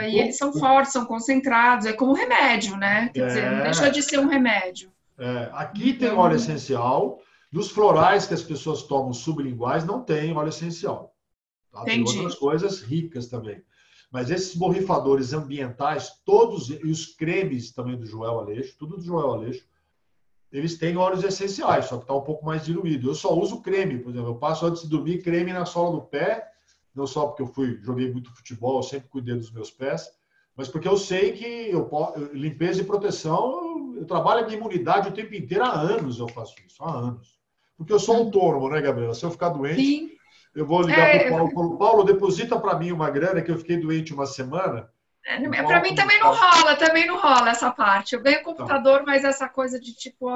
e eles são fortes, são concentrados, é como um remédio, né? Quer dizer, não deixa de ser um remédio. É. Aqui tem óleo essencial, dos florais que as pessoas tomam sublinguais, não tem óleo essencial. Tá? Tem outras coisas ricas também. Mas esses borrifadores ambientais, todos, e os cremes também do Joel Aleixo, tudo do Joel Aleixo, eles têm óleos essenciais, só que está um pouco mais diluído. Eu só uso creme, por exemplo. Eu passo antes de dormir creme na sola do pé, não só porque joguei muito futebol, eu sempre cuidei dos meus pés, mas porque eu sei que limpeza e proteção, eu trabalho a minha imunidade o tempo inteiro, há anos eu faço isso, há anos. Porque eu sou autônomo, né, Gabriela? Se eu ficar doente... Sim. Eu vou ligar para o Paulo. Paulo, deposita para mim uma grana que eu fiquei doente uma semana. Para mim também não rola essa parte. Eu ganho computador, mas essa coisa de tipo,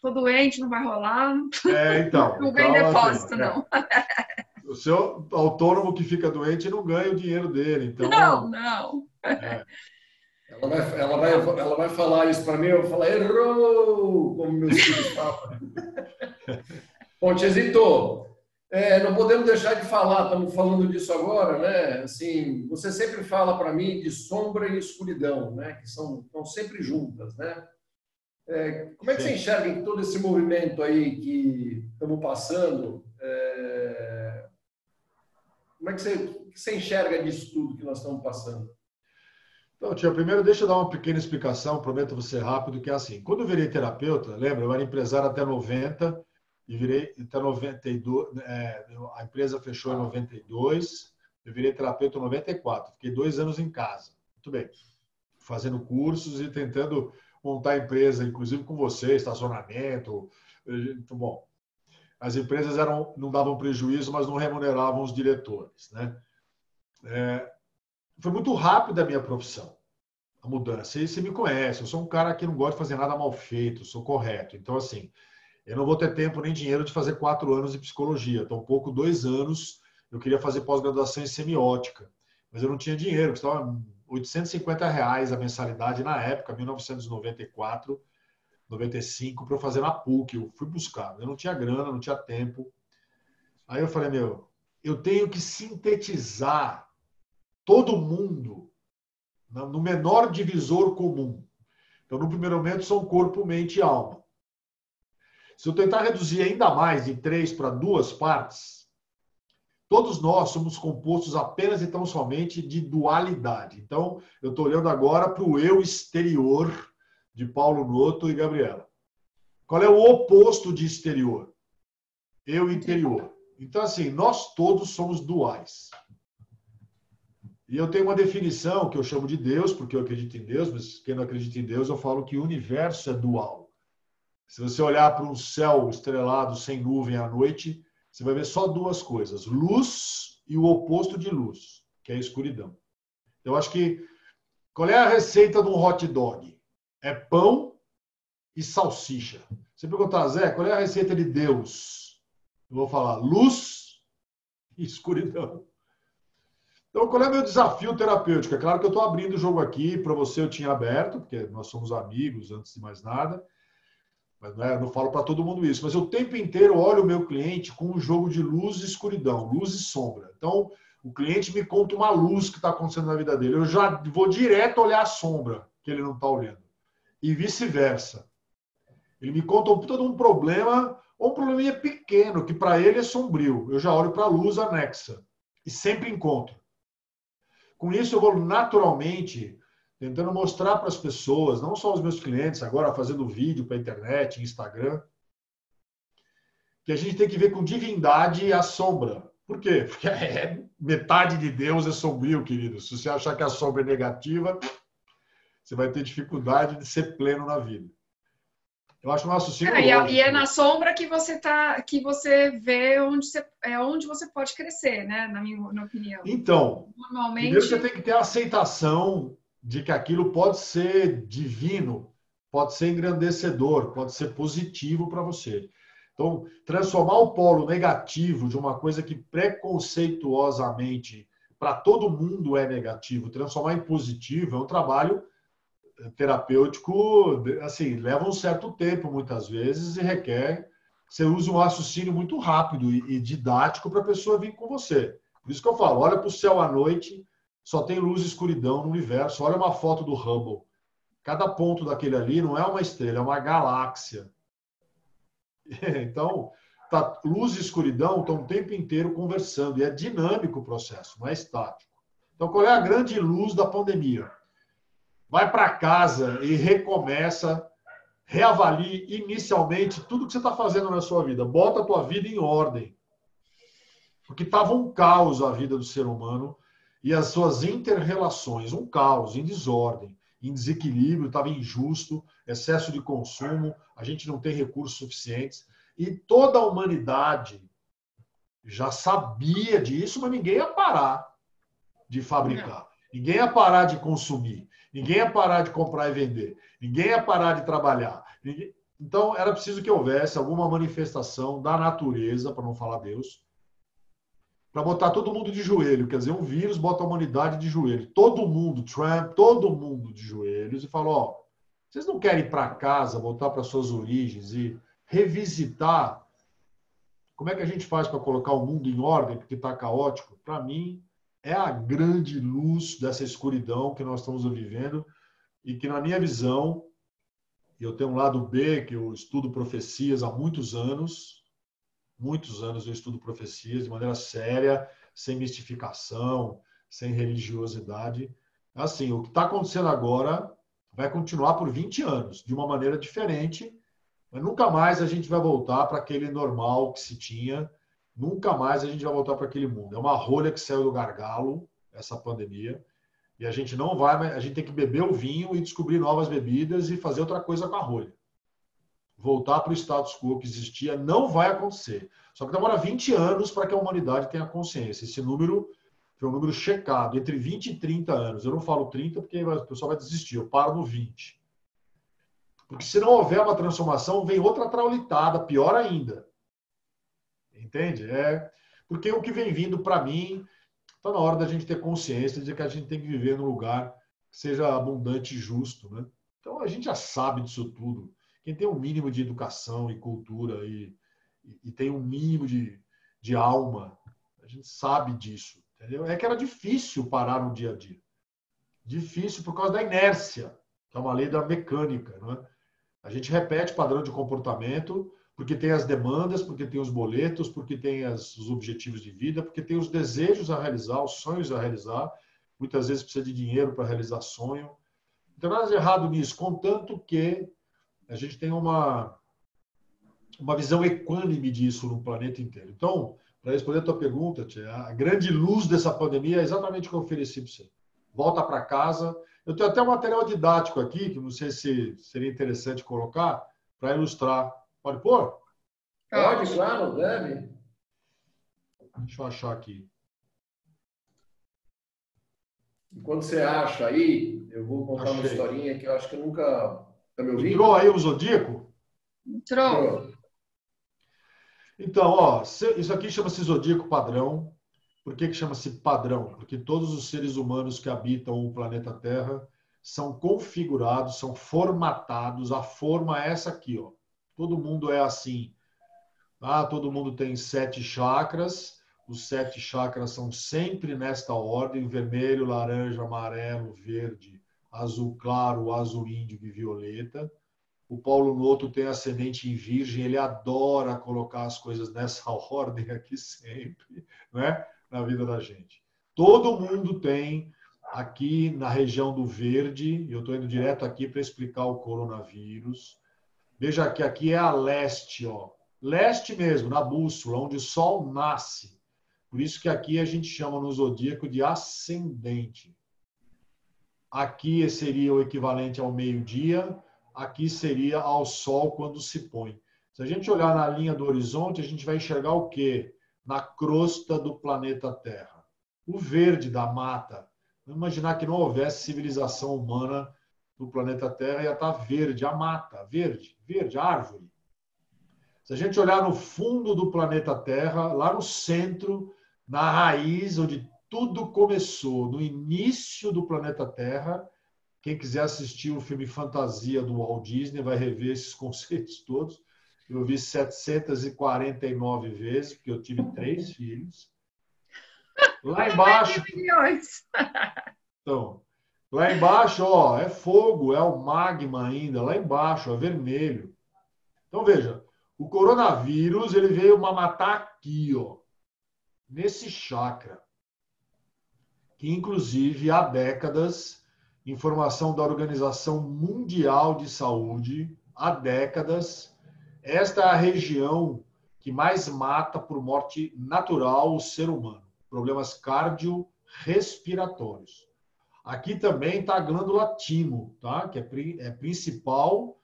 tô doente, não vai rolar. Não ganho depósito, não. O seu autônomo que fica doente não ganha o dinheiro dele, então... Não. Ela vai falar isso para mim, eu vou falar, errou, como meus filhos falam. Bom, te hesitou. Não podemos deixar de falar, estamos falando disso agora, né? Assim, você sempre fala para mim de sombra e escuridão, né? Que estão sempre juntas, né? Como é que você enxerga em todo esse movimento aí que estamos passando? Como é que você enxerga disso tudo que nós estamos passando? Então, tia, primeiro deixa eu dar uma pequena explicação, prometo você rápido, que é assim. Quando eu virei terapeuta, lembra? Eu era empresário até 90, e virei até 92, a empresa fechou em 92, eu virei terapeuta em 94, fiquei 2 anos em casa, muito bem, fazendo cursos e tentando montar a empresa, inclusive com você, estacionamento, muito bom. As empresas não davam prejuízo, mas não remuneravam os diretores, né? Foi muito rápida a minha profissão, a mudança, e você me conhece, eu sou um cara que não gosta de fazer nada mal feito, sou correto, então assim... Eu não vou ter tempo nem dinheiro de fazer 4 anos de psicologia. Tampouco 2 anos eu queria fazer pós-graduação em semiótica. Mas eu não tinha dinheiro, custava R$850 a mensalidade na época, 1994, 95, para eu fazer na PUC. Eu fui buscar. Eu não tinha grana, não tinha tempo. Aí eu falei, eu tenho que sintetizar todo mundo no menor divisor comum. Então, no primeiro momento, são corpo, mente e alma. Se eu tentar reduzir ainda mais de 3 para 2 partes, todos nós somos compostos apenas e tão somente de dualidade. Então, eu estou olhando agora para o eu exterior de Paulo Noto e Gabriela. Qual é o oposto de exterior? Eu interior. Então, assim, nós todos somos duais. E eu tenho uma definição que eu chamo de Deus, porque eu acredito em Deus, mas quem não acredita em Deus, eu falo que o universo é dual. Se você olhar para um céu estrelado, sem nuvem à noite, você vai ver só 2 coisas. Luz e o oposto de luz, que é a escuridão. Eu acho que... Qual é a receita de um hot dog? É pão e salsicha. Você perguntar, Zé, qual é a receita de Deus? Eu vou falar luz e escuridão. Então, qual é o meu desafio terapêutico? É claro que eu estou abrindo o jogo aqui, para você eu tinha aberto, porque nós somos amigos antes de mais nada. Mas não falo para todo mundo isso, mas eu o tempo inteiro olho o meu cliente com um jogo de luz e escuridão, luz e sombra. Então, o cliente me conta uma luz que está acontecendo na vida dele. Eu já vou direto olhar a sombra que ele não está olhando. E vice-versa. Ele me conta todo um problema, ou um probleminha pequeno, que para ele é sombrio. Eu já olho para a luz anexa. E sempre encontro. Com isso, eu vou naturalmente... tentando mostrar para as pessoas, não só os meus clientes, agora fazendo vídeo para a internet, Instagram, que a gente tem que ver com divindade a sombra. Por quê? Porque metade de Deus é sombrio, querido. Se você achar que a sombra é negativa, você vai ter dificuldade de ser pleno na vida. Eu acho um raciocínio lógico. E é na sombra que você vê onde você pode crescer, né? Na minha opinião. Então, normalmente... primeiro você tem que ter a aceitação de que aquilo pode ser divino, pode ser engrandecedor, pode ser positivo para você. Então, transformar o polo negativo de uma coisa que preconceituosamente para todo mundo é negativo, transformar em positivo é um trabalho terapêutico, assim, leva um certo tempo muitas vezes e requer, você usa um raciocínio muito rápido e didático para a pessoa vir com você. Por isso que eu falo, olha para o céu à noite, só tem luz e escuridão no universo, olha uma foto do Hubble. Cada ponto daquele ali não é uma estrela, é uma galáxia. Então, tá, luz e escuridão estão o tempo inteiro conversando, e é dinâmico o processo, não é estático. Então, qual é a grande luz da pandemia? Vai para casa e recomeça, reavalie inicialmente tudo que você está fazendo na sua vida. Bota a tua vida em ordem. Porque estava um caos a vida do ser humano e as suas inter-relações, um caos, em desordem, em desequilíbrio, estava injusto, excesso de consumo, a gente não tem recursos suficientes. E toda a humanidade já sabia disso, mas ninguém ia parar de fabricar, ninguém ia parar de consumir. Ninguém ia parar de comprar e vender. Ninguém ia parar de trabalhar. Ninguém... Então, era preciso que houvesse alguma manifestação da natureza, para não falar Deus, para botar todo mundo de joelho. Quer dizer, um vírus bota a humanidade de joelho. Todo mundo, Trump, todo mundo de joelhos. E falou, ó, vocês não querem ir para casa, voltar para suas origens e revisitar como é que a gente faz para colocar o mundo em ordem, porque está caótico? Para mim... é a grande luz dessa escuridão que nós estamos vivendo e que, na minha visão, eu tenho um lado B, que eu estudo profecias há muitos anos eu estudo profecias de maneira séria, sem mistificação, sem religiosidade. Assim, o que está acontecendo agora vai continuar por 20 anos, de uma maneira diferente, mas nunca mais a gente vai voltar para aquele normal que se tinha. Nunca mais a gente vai voltar para aquele mundo. É uma rolha que saiu do gargalo, essa pandemia, e a gente não vai, a gente tem que beber o vinho e descobrir novas bebidas e fazer outra coisa com a rolha. Voltar para o status quo que existia não vai acontecer. Só que demora 20 anos para que a humanidade tenha consciência. Esse número foi um número checado, entre 20 e 30 anos. Eu não falo 30 porque o pessoal vai desistir, eu paro no 20. Porque se não houver uma transformação, vem outra traulitada, pior ainda. Entende? É porque o que vem vindo para mim está na hora da gente ter consciência de que a gente tem que viver num lugar que seja abundante e justo, né? Então a gente já sabe disso tudo. Quem tem um mínimo de educação e cultura e tem um mínimo de alma, a gente sabe disso, entendeu? É que era difícil parar no dia a dia. Difícil por causa da inércia, que é uma lei da mecânica, não é? A gente repete padrão de comportamento porque tem as demandas, porque tem os boletos, porque tem os objetivos de vida, porque tem os desejos a realizar, os sonhos a realizar. Muitas vezes precisa de dinheiro para realizar sonho. Não tem nada de errado nisso, contanto que a gente tem uma visão equânime disso no planeta inteiro. Então, para responder a tua pergunta, tia, a grande luz dessa pandemia é exatamente o que eu ofereci para você. Volta para casa. Eu tenho até um material didático aqui, que não sei se seria interessante colocar, para ilustrar. Pode pôr? Pode, claro, deve. Deixa eu achar aqui. Enquanto você acha aí, eu vou contar uma historinha que eu acho que eu nunca... Tá me ouvindo? Entrou aí o Zodíaco? Entrou. Então, ó, isso aqui chama-se Zodíaco padrão. Por que chama-se padrão? Porque todos os seres humanos que habitam o planeta Terra são configurados, são formatados. A forma é essa aqui, ó. Todo mundo é assim. Ah, todo mundo tem 7 chakras. Os 7 chakras são sempre nesta ordem. Vermelho, laranja, amarelo, verde, azul claro, azul índigo e violeta. O Paulo Noto tem ascendente em virgem. Ele adora colocar as coisas nessa ordem aqui sempre, né? Na vida da gente. Todo mundo tem aqui na região do verde. Eu estou indo direto aqui para explicar o coronavírus. Veja que aqui é a leste, ó. Leste mesmo, na bússola, onde o sol nasce. Por isso que aqui a gente chama no zodíaco de ascendente. Aqui seria o equivalente ao meio-dia, aqui seria ao sol quando se põe. Se a gente olhar na linha do horizonte, a gente vai enxergar o quê? Na crosta do planeta Terra. O verde da mata. Vamos imaginar que não houvesse civilização humana no planeta Terra, ia estar verde, a mata, verde, a árvore. Se a gente olhar no fundo do planeta Terra, lá no centro, na raiz, onde tudo começou, no início do planeta Terra, quem quiser assistir o filme Fantasia do Walt Disney vai rever esses conceitos todos. Eu vi 749 vezes, porque eu tive 3 filhos. Lá embaixo... Então, lá embaixo, ó, é fogo, é o magma ainda. Lá embaixo, é vermelho. Então, veja, o coronavírus, ele veio matar aqui, ó, nesse chakra. Que, inclusive, há décadas... Informação da Organização Mundial de Saúde, há décadas, esta é a região que mais mata por morte natural o ser humano. Problemas cardiorrespiratórios. Aqui também está a glândula timo, tá? Que é a principal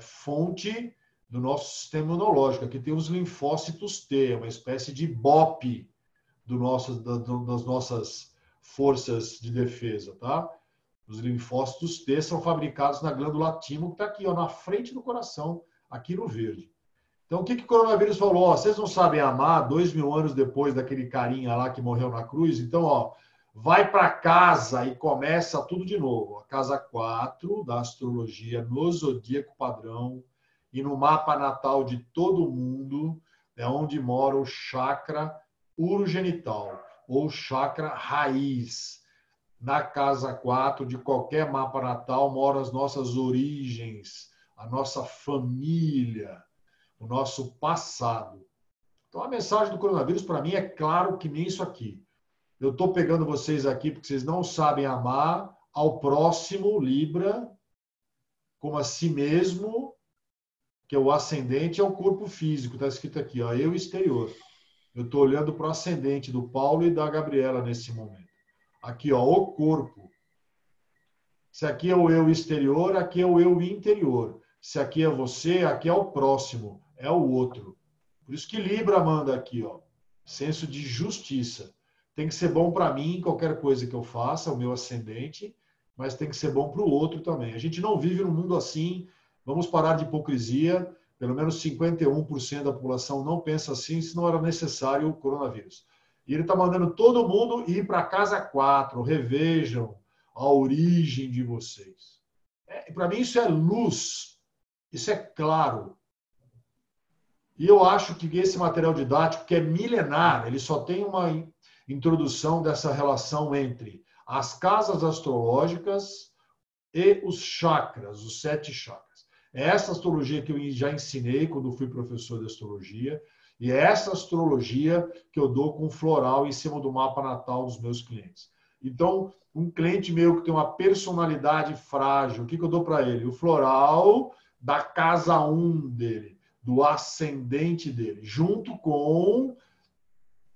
fonte do nosso sistema imunológico. Aqui tem os linfócitos T, uma espécie de BOP das nossas forças de defesa, tá? Os linfócitos T são fabricados na glândula timo, que está aqui, ó, na frente do coração, aqui no verde. Então, o que o coronavírus falou? Ó, vocês não sabem amar 2.000 anos depois daquele carinha lá que morreu na cruz? Então, ó, vai para casa e começa tudo de novo. A casa 4 da astrologia no zodíaco padrão e no mapa natal de todo mundo é onde mora o chakra urogenital, ou chakra raiz. Na casa 4 de qualquer mapa natal moram as nossas origens, a nossa família, o nosso passado. Então a mensagem do coronavírus para mim é claro que nem isso aqui. Eu estou pegando vocês aqui porque vocês não sabem amar ao próximo, Libra, como a si mesmo, que é o ascendente, é o corpo físico. Está escrito aqui, ó, eu exterior. Eu estou olhando para o ascendente do Paulo e da Gabriela nesse momento. Aqui, ó, o corpo. Se aqui é o eu exterior, aqui é o eu interior. Se aqui é você, aqui é o próximo, é o outro. Por isso que Libra manda aqui, ó, senso de justiça. Tem que ser bom para mim, qualquer coisa que eu faça, o meu ascendente, mas tem que ser bom para o outro também. A gente não vive num mundo assim, vamos parar de hipocrisia. Pelo menos 51% da população não pensa assim, se não era necessário o coronavírus. E ele está mandando todo mundo ir para a casa 4, revejam a origem de vocês. Para mim isso é luz, isso é claro. E eu acho que esse material didático, que é milenar, ele só tem uma introdução dessa relação entre as casas astrológicas e os chakras, os 7 chakras. Essa astrologia que eu já ensinei quando fui professor de astrologia e essa astrologia que eu dou com floral em cima do mapa natal dos meus clientes. Então, um cliente meu que tem uma personalidade frágil, o que eu dou para ele? O floral da casa 1 dele, do ascendente dele, junto com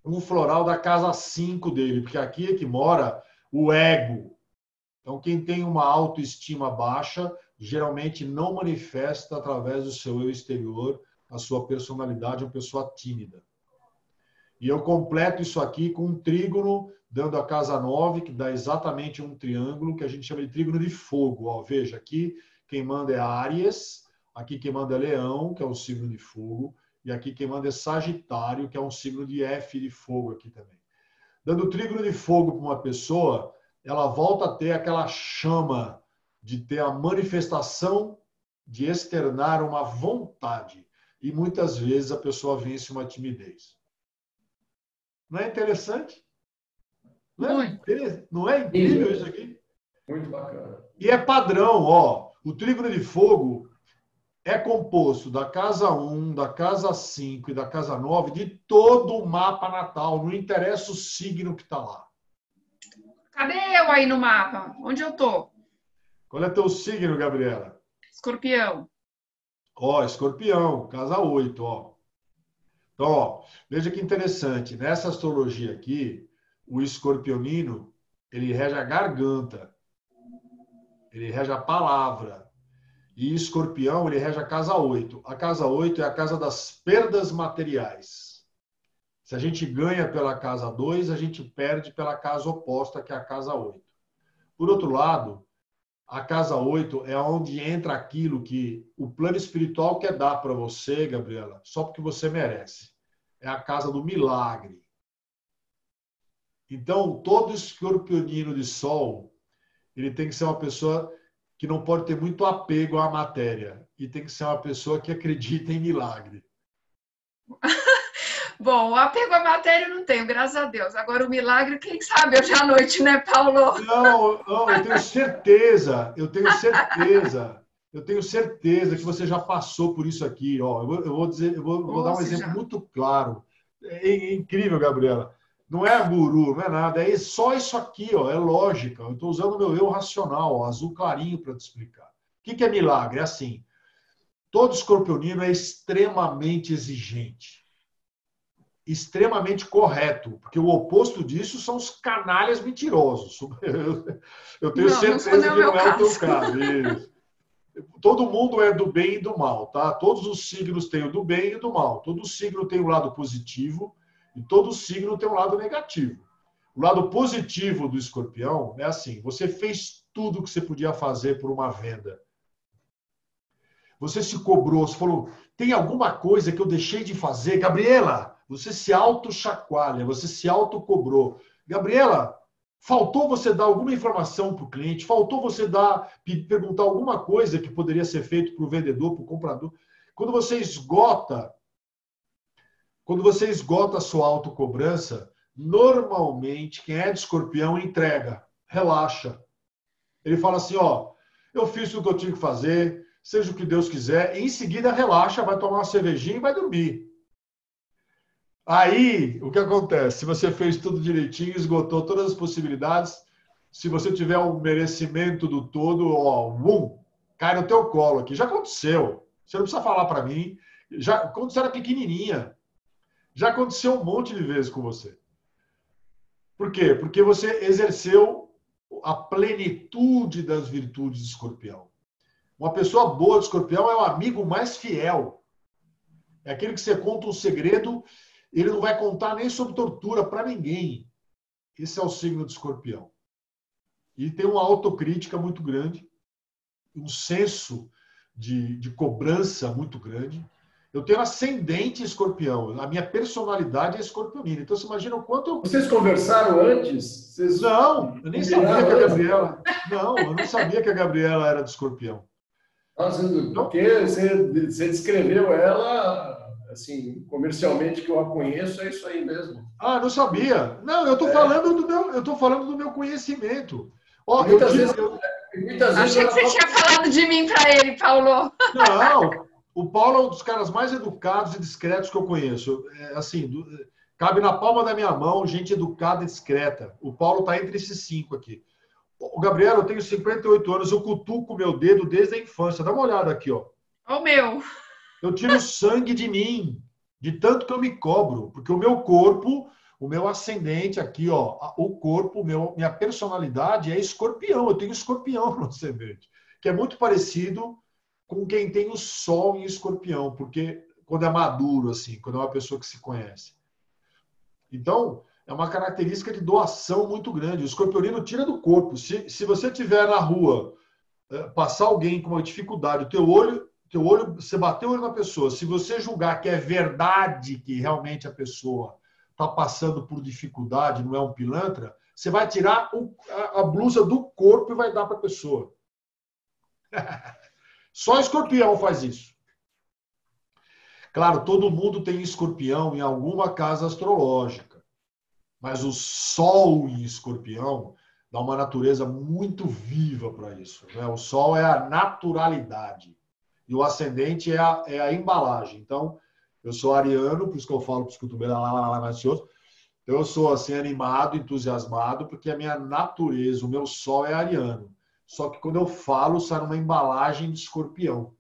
um floral da casa 5 dele, porque aqui é que mora o ego. Então, quem tem uma autoestima baixa geralmente não manifesta através do seu eu exterior a sua personalidade, uma pessoa tímida. E eu completo isso aqui com um trígono, dando a casa 9, que dá exatamente um triângulo, que a gente chama de trígono de fogo. Ó, veja, aqui quem manda é Áries, aqui quem manda é Leão, que é um signo de fogo, e aqui quem manda é Sagitário, que é um signo de F de fogo aqui também. Dando o trígono de fogo para uma pessoa, ela volta a ter aquela chama de ter a manifestação, de externar uma vontade. E muitas vezes a pessoa vence uma timidez. Não é interessante? Não é incrível isso aqui? Muito bacana. E é padrão, ó. O trígono de fogo é composto da casa 1, da casa 5 e da casa 9 de todo o mapa natal. Não interessa o signo que está lá. Cadê eu aí no mapa? Onde eu estou? Qual é teu signo, Gabriela? Escorpião. Ó, escorpião, casa 8, ó. Então, ó, veja que interessante. Nessa astrologia aqui, o escorpionino, ele rege a garganta. Ele rege a palavra. E escorpião, ele rege a casa 8. A casa 8 é a casa das perdas materiais. Se a gente ganha pela casa 2, a gente perde pela casa oposta, que é a casa 8. Por outro lado, A casa 8 é onde entra aquilo que o plano espiritual quer dar para você, Gabriela, só porque você merece. É a casa do milagre. Então, todo escorpionino de sol, ele tem que ser uma pessoa que não pode ter muito apego à matéria. E tem que ser uma pessoa que acredita em milagre. Bom, o apego à matéria eu não tenho, graças a Deus. Agora, o milagre, quem sabe hoje à noite, né, Paulo? Não, eu tenho certeza que você já passou por isso aqui. Ó, eu vou dar um exemplo muito claro. É incrível, Gabriela. Não é guru, não é nada. É só isso aqui, ó, é lógica. Eu estou usando o meu eu racional, ó, azul clarinho, para te explicar. O que é milagre? É assim, todo escorpionino é extremamente exigente, extremamente correto, porque o oposto disso são os canalhas mentirosos. Eu tenho certeza que não é o teu caso. Todo mundo é do bem e do mal, tá? Todos os signos têm o do bem e o do mal. Todo signo tem um lado positivo e todo signo tem um lado negativo. O lado positivo do escorpião é assim, você fez tudo que você podia fazer por uma venda. Você se cobrou, você falou, tem alguma coisa que eu deixei de fazer? Gabriela, você se auto-chacoalha, você se auto-cobrou. Gabriela, faltou você dar alguma informação para o cliente? Faltou você perguntar alguma coisa que poderia ser feito para o vendedor, para o comprador? Quando você esgota a sua autocobrança, normalmente quem é de escorpião entrega, relaxa. Ele fala assim, ó, eu fiz o que eu tinha que fazer, seja o que Deus quiser, e em seguida relaxa, vai tomar uma cervejinha e vai dormir. Aí, o que acontece? Se você fez tudo direitinho, esgotou todas as possibilidades, se você tiver um merecimento do todo, ó, cai no teu colo aqui. Já aconteceu. Você não precisa falar para mim. Já, quando você era pequenininha, já aconteceu um monte de vezes com você. Por quê? Porque você exerceu a plenitude das virtudes de escorpião. Uma pessoa boa de escorpião é o amigo mais fiel. É aquele que você conta um segredo, ele não vai contar nem sobre tortura para ninguém. Esse é o signo de escorpião. E tem uma autocrítica muito grande, um senso de cobrança muito grande. Eu tenho ascendente escorpião, a minha personalidade é escorpionina. Então, você imagina o quanto eu... Vocês conversaram antes? Vocês... Não, eu nem sabia que a Gabriela... Não, eu não sabia que a Gabriela era de escorpião. Nossa, porque você descreveu ela, assim, comercialmente que eu a conheço, é isso aí mesmo. Ah, não sabia. Não, eu tô falando do meu conhecimento. Ó, muitas vezes achei que você tinha falado de mim para ele, Paulo. Não, o Paulo é um dos caras mais educados e discretos que eu conheço. É, assim, cabe na palma da minha mão gente educada e discreta. O Paulo tá entre esses 5 aqui. Gabriela, eu tenho 58 anos, eu cutuco o meu dedo desde a infância. Dá uma olhada aqui, ó. Ó o meu. Eu tiro sangue de mim, de tanto que eu me cobro. Porque o meu corpo, o meu ascendente aqui, ó, o corpo, minha personalidade é escorpião. Eu tenho escorpião no ascendente, que é muito parecido com quem tem o sol em escorpião. Porque quando é maduro, assim, quando é uma pessoa que se conhece. Então... é uma característica de doação muito grande. O escorpionino tira do corpo. Se você tiver na rua, passar alguém com uma dificuldade, o teu olho, você bateu o olho na pessoa. Se você julgar que é verdade que realmente a pessoa está passando por dificuldade, não é um pilantra, você vai tirar a blusa do corpo e vai dar para a pessoa. Só escorpião faz isso. Claro, todo mundo tem escorpião em alguma casa astrológica. Mas o Sol em escorpião dá uma natureza muito viva para isso, né? O Sol é a naturalidade. E o ascendente é a embalagem. Então, eu sou ariano, por isso que eu falo para os cotovelos, então, eu sou assim, animado, entusiasmado, porque a minha natureza, o meu Sol é ariano. Só que quando eu falo, sai uma embalagem de escorpião.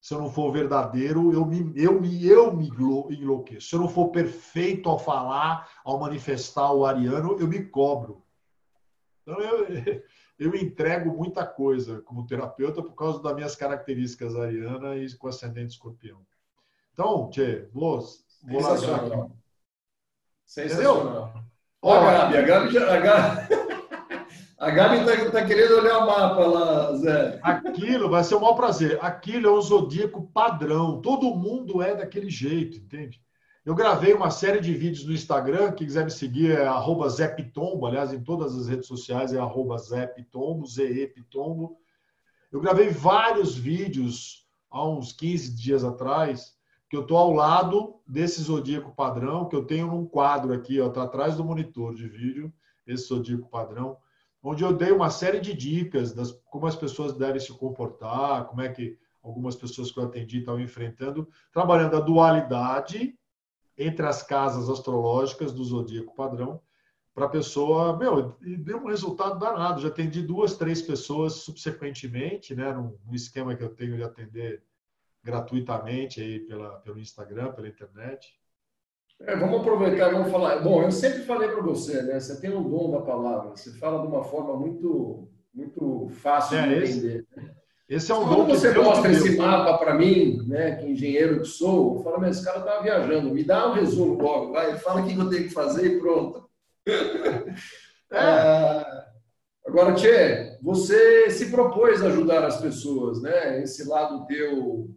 Se eu não for verdadeiro, eu me enlouqueço. Se eu não for perfeito ao falar, ao manifestar o ariano, eu me cobro. Então, eu entrego muita coisa como terapeuta por causa das minhas características ariana e com ascendente escorpião. Então, Tchê, vou largar aqui. Sensacional. Entendeu? Olha, a Gabi... A Gabi está querendo olhar o mapa lá, Zé. Aquilo vai ser o maior prazer. Aquilo é um zodíaco padrão. Todo mundo é daquele jeito, entende? Eu gravei uma série de vídeos no Instagram. Quem quiser me seguir é @Zé Pitombo. Aliás, em todas as redes sociais é @Zé Pitombo, ZE Pitombo. Eu gravei vários vídeos há uns 15 dias atrás, que eu estou ao lado desse zodíaco padrão, que eu tenho num quadro aqui, está atrás do monitor de vídeo, esse zodíaco padrão, onde eu dei uma série de dicas das como as pessoas devem se comportar, como é que algumas pessoas que eu atendi estão enfrentando, trabalhando a dualidade entre as casas astrológicas do zodíaco padrão, para a pessoa, e deu um resultado danado. Já atendi 2, 3 pessoas subsequentemente, né, num esquema que eu tenho de atender gratuitamente aí pelo Instagram, pela internet. Vamos aproveitar, vamos falar. Bom, eu sempre falei para você, né? Você tem um dom da palavra. Você fala de uma forma muito, muito fácil de entender. Esse é um dom. Quando você mostra esse mapa para mim, né? Que engenheiro que sou, eu falo, mas esse cara está viajando. Me dá um resumo logo, vai. Fala o que eu tenho que fazer e pronto. Agora, Tchê, você se propôs a ajudar as pessoas, né? Esse lado teu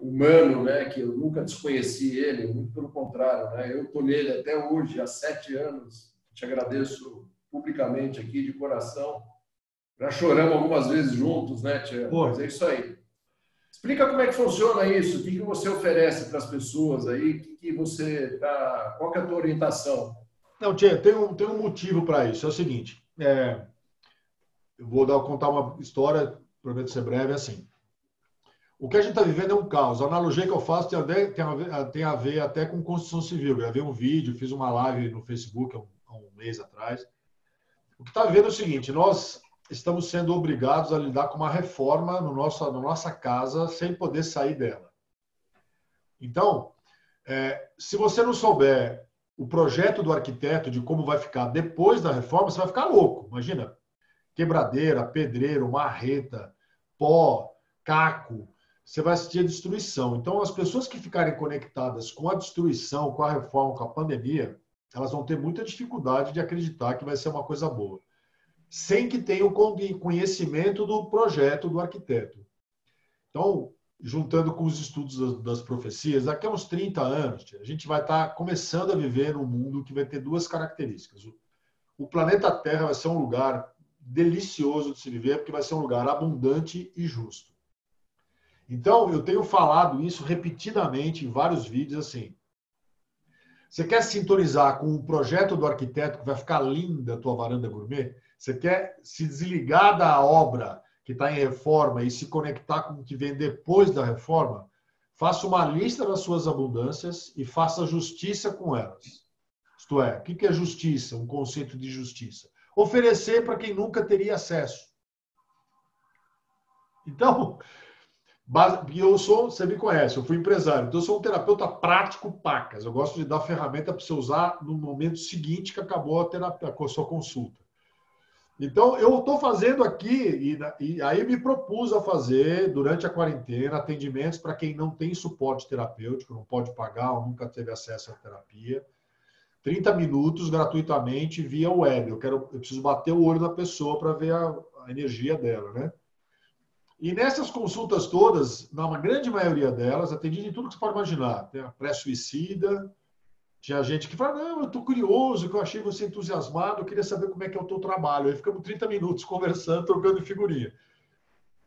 humano, né, que eu nunca desconheci ele, muito pelo contrário, né, eu estou nele até hoje, há 7 anos, te agradeço publicamente aqui, de coração, já choramos algumas vezes juntos, né, Tia? Mas é isso aí. Explica como é que funciona isso, o que você oferece para as pessoas aí, que você tá, qual que é a tua orientação? Não, Tia, tem um motivo para isso, é o seguinte, eu vou contar uma história, prometo ser breve, assim. O que a gente está vivendo é um caos. A analogia que eu faço tem a ver até com construção civil. Eu gravei um vídeo, fiz uma live no Facebook há um mês atrás. O que está vendo é o seguinte, nós estamos sendo obrigados a lidar com uma reforma na nossa casa sem poder sair dela. Então, se você não souber o projeto do arquiteto de como vai ficar depois da reforma, você vai ficar louco. Imagina, quebradeira, pedreiro, marreta, pó, caco. Você vai assistir a destruição. Então, as pessoas que ficarem conectadas com a destruição, com a reforma, com a pandemia, elas vão ter muita dificuldade de acreditar que vai ser uma coisa boa, sem que tenham conhecimento do projeto do arquiteto. Então, juntando com os estudos das profecias, daqui a uns 30 anos, a gente vai estar começando a viver num mundo que vai ter 2 características. O planeta Terra vai ser um lugar delicioso de se viver, porque vai ser um lugar abundante e justo. Então, eu tenho falado isso repetidamente em vários vídeos, assim. Você quer sintonizar com o projeto do arquiteto que vai ficar linda a tua varanda gourmet? Você quer se desligar da obra que está em reforma e se conectar com o que vem depois da reforma? Faça uma lista das suas abundâncias e faça justiça com elas. Isto é, o que é justiça? Um conceito de justiça. Oferecer para quem nunca teria acesso. Então... você me conhece, eu fui empresário, então eu sou um terapeuta prático pacas. Eu gosto de dar ferramenta para você usar no momento seguinte que acabou a sua consulta. Então, eu estou fazendo aqui, e aí me propus a fazer, durante a quarentena, atendimentos para quem não tem suporte terapêutico, não pode pagar ou nunca teve acesso à terapia. 30 minutos gratuitamente via web. Eu preciso bater o olho na pessoa para ver a energia dela, né? E nessas consultas todas, na grande maioria delas, atendi de tudo que você pode imaginar. Tem a pré-suicida, tinha gente que fala, não, eu estou curioso, que eu achei você entusiasmado, eu queria saber como é que é o teu trabalho. Aí ficamos 30 minutos conversando, trocando figurinha.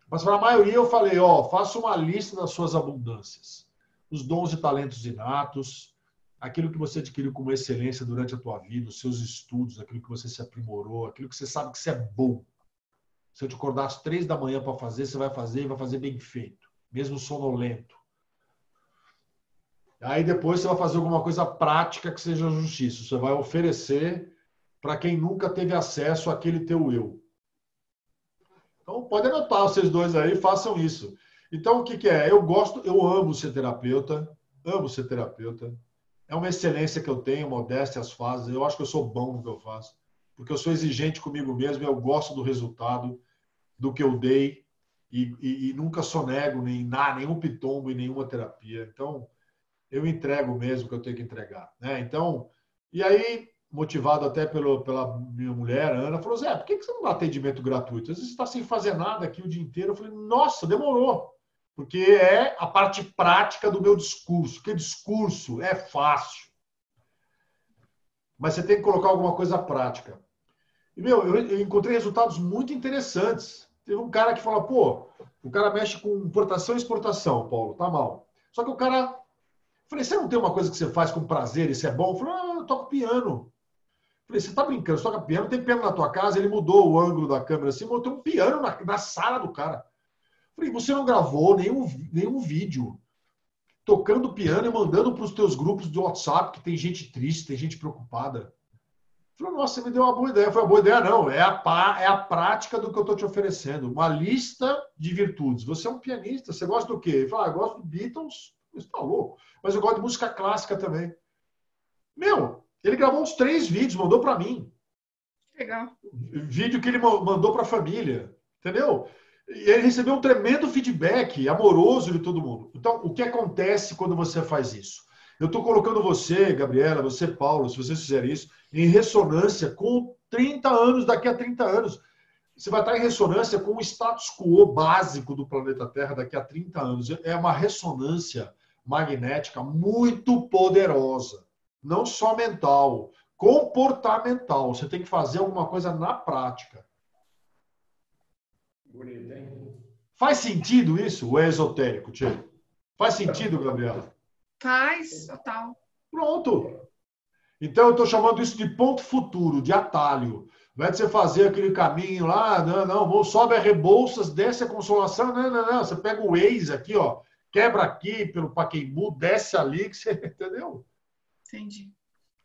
Mas para a maioria eu falei, faça uma lista das suas abundâncias. Os dons e talentos inatos, aquilo que você adquiriu como excelência durante a tua vida, os seus estudos, aquilo que você se aprimorou, aquilo que você sabe que você é bom. Se eu te acordar às 3 da manhã para fazer, você vai fazer e vai fazer bem feito. Mesmo sonolento. Aí depois você vai fazer alguma coisa prática que seja justiça. Você vai oferecer para quem nunca teve acesso àquele teu eu. Então pode anotar vocês dois aí, façam isso. Então o que é? Eu amo ser terapeuta. Amo ser terapeuta. É uma excelência que eu tenho, modéstia às fases. Eu acho que eu sou bom no que eu faço. Porque eu sou exigente comigo mesmo, eu gosto do resultado, do que eu dei, e nunca sonego nenhum pitombo e nenhuma terapia. Então, eu entrego mesmo o que eu tenho que entregar, né? Então, e aí, motivado até pela minha mulher, a Ana, falou: Zé, por que você não dá atendimento gratuito? Às vezes você está sem fazer nada aqui o dia inteiro. Eu falei: nossa, demorou. Porque é a parte prática do meu discurso. Porque discurso é fácil. Mas você tem que colocar alguma coisa prática. E, meu, eu encontrei resultados muito interessantes. Teve um cara que fala: pô, o cara mexe com importação e exportação, Paulo, tá mal. Só que o cara... Falei: você não tem uma coisa que você faz com prazer e isso é bom? Eu falei: ah, eu toco piano. Falei: você tá brincando, você toca piano? Tem piano na tua casa? Ele mudou o ângulo da câmera assim, botou um piano na sala do cara. Falei: você não gravou nenhum vídeo tocando piano e mandando para os teus grupos do WhatsApp, que tem gente triste, tem gente preocupada? Falei: nossa, você me deu uma boa ideia. Foi uma boa ideia, não. É a prática do que eu estou te oferecendo. Uma lista de virtudes. Você é um pianista, você gosta do quê? Ele falou: ah, eu gosto do Beatles. Isso tá louco. Mas eu gosto de música clássica também. Meu, ele gravou uns 3 vídeos, mandou para mim. Legal. Vídeo que ele mandou para a família. Entendeu? E ele recebeu um tremendo feedback amoroso de todo mundo. Então, o que acontece quando você faz isso? Eu estou colocando você, Gabriela, você, Paulo, se vocês fizerem isso, em ressonância com 30 anos, daqui a 30 anos. Você vai estar em ressonância com o status quo básico do planeta Terra daqui a 30 anos. É uma ressonância magnética muito poderosa. Não só mental, comportamental. Você tem que fazer alguma coisa na prática. Bonito, hein? Faz sentido isso? Ou é esotérico, Tchê? Faz sentido, Gabriela? Faz, total. Pronto. Então, eu estou chamando isso de ponto futuro, de atalho. Não é de você fazer aquele caminho lá, não, sobe a Rebouças, desce a Consolação, não. Você pega o Waze aqui, ó, quebra aqui pelo Paquembu, desce ali, que você, entendeu? Entendi.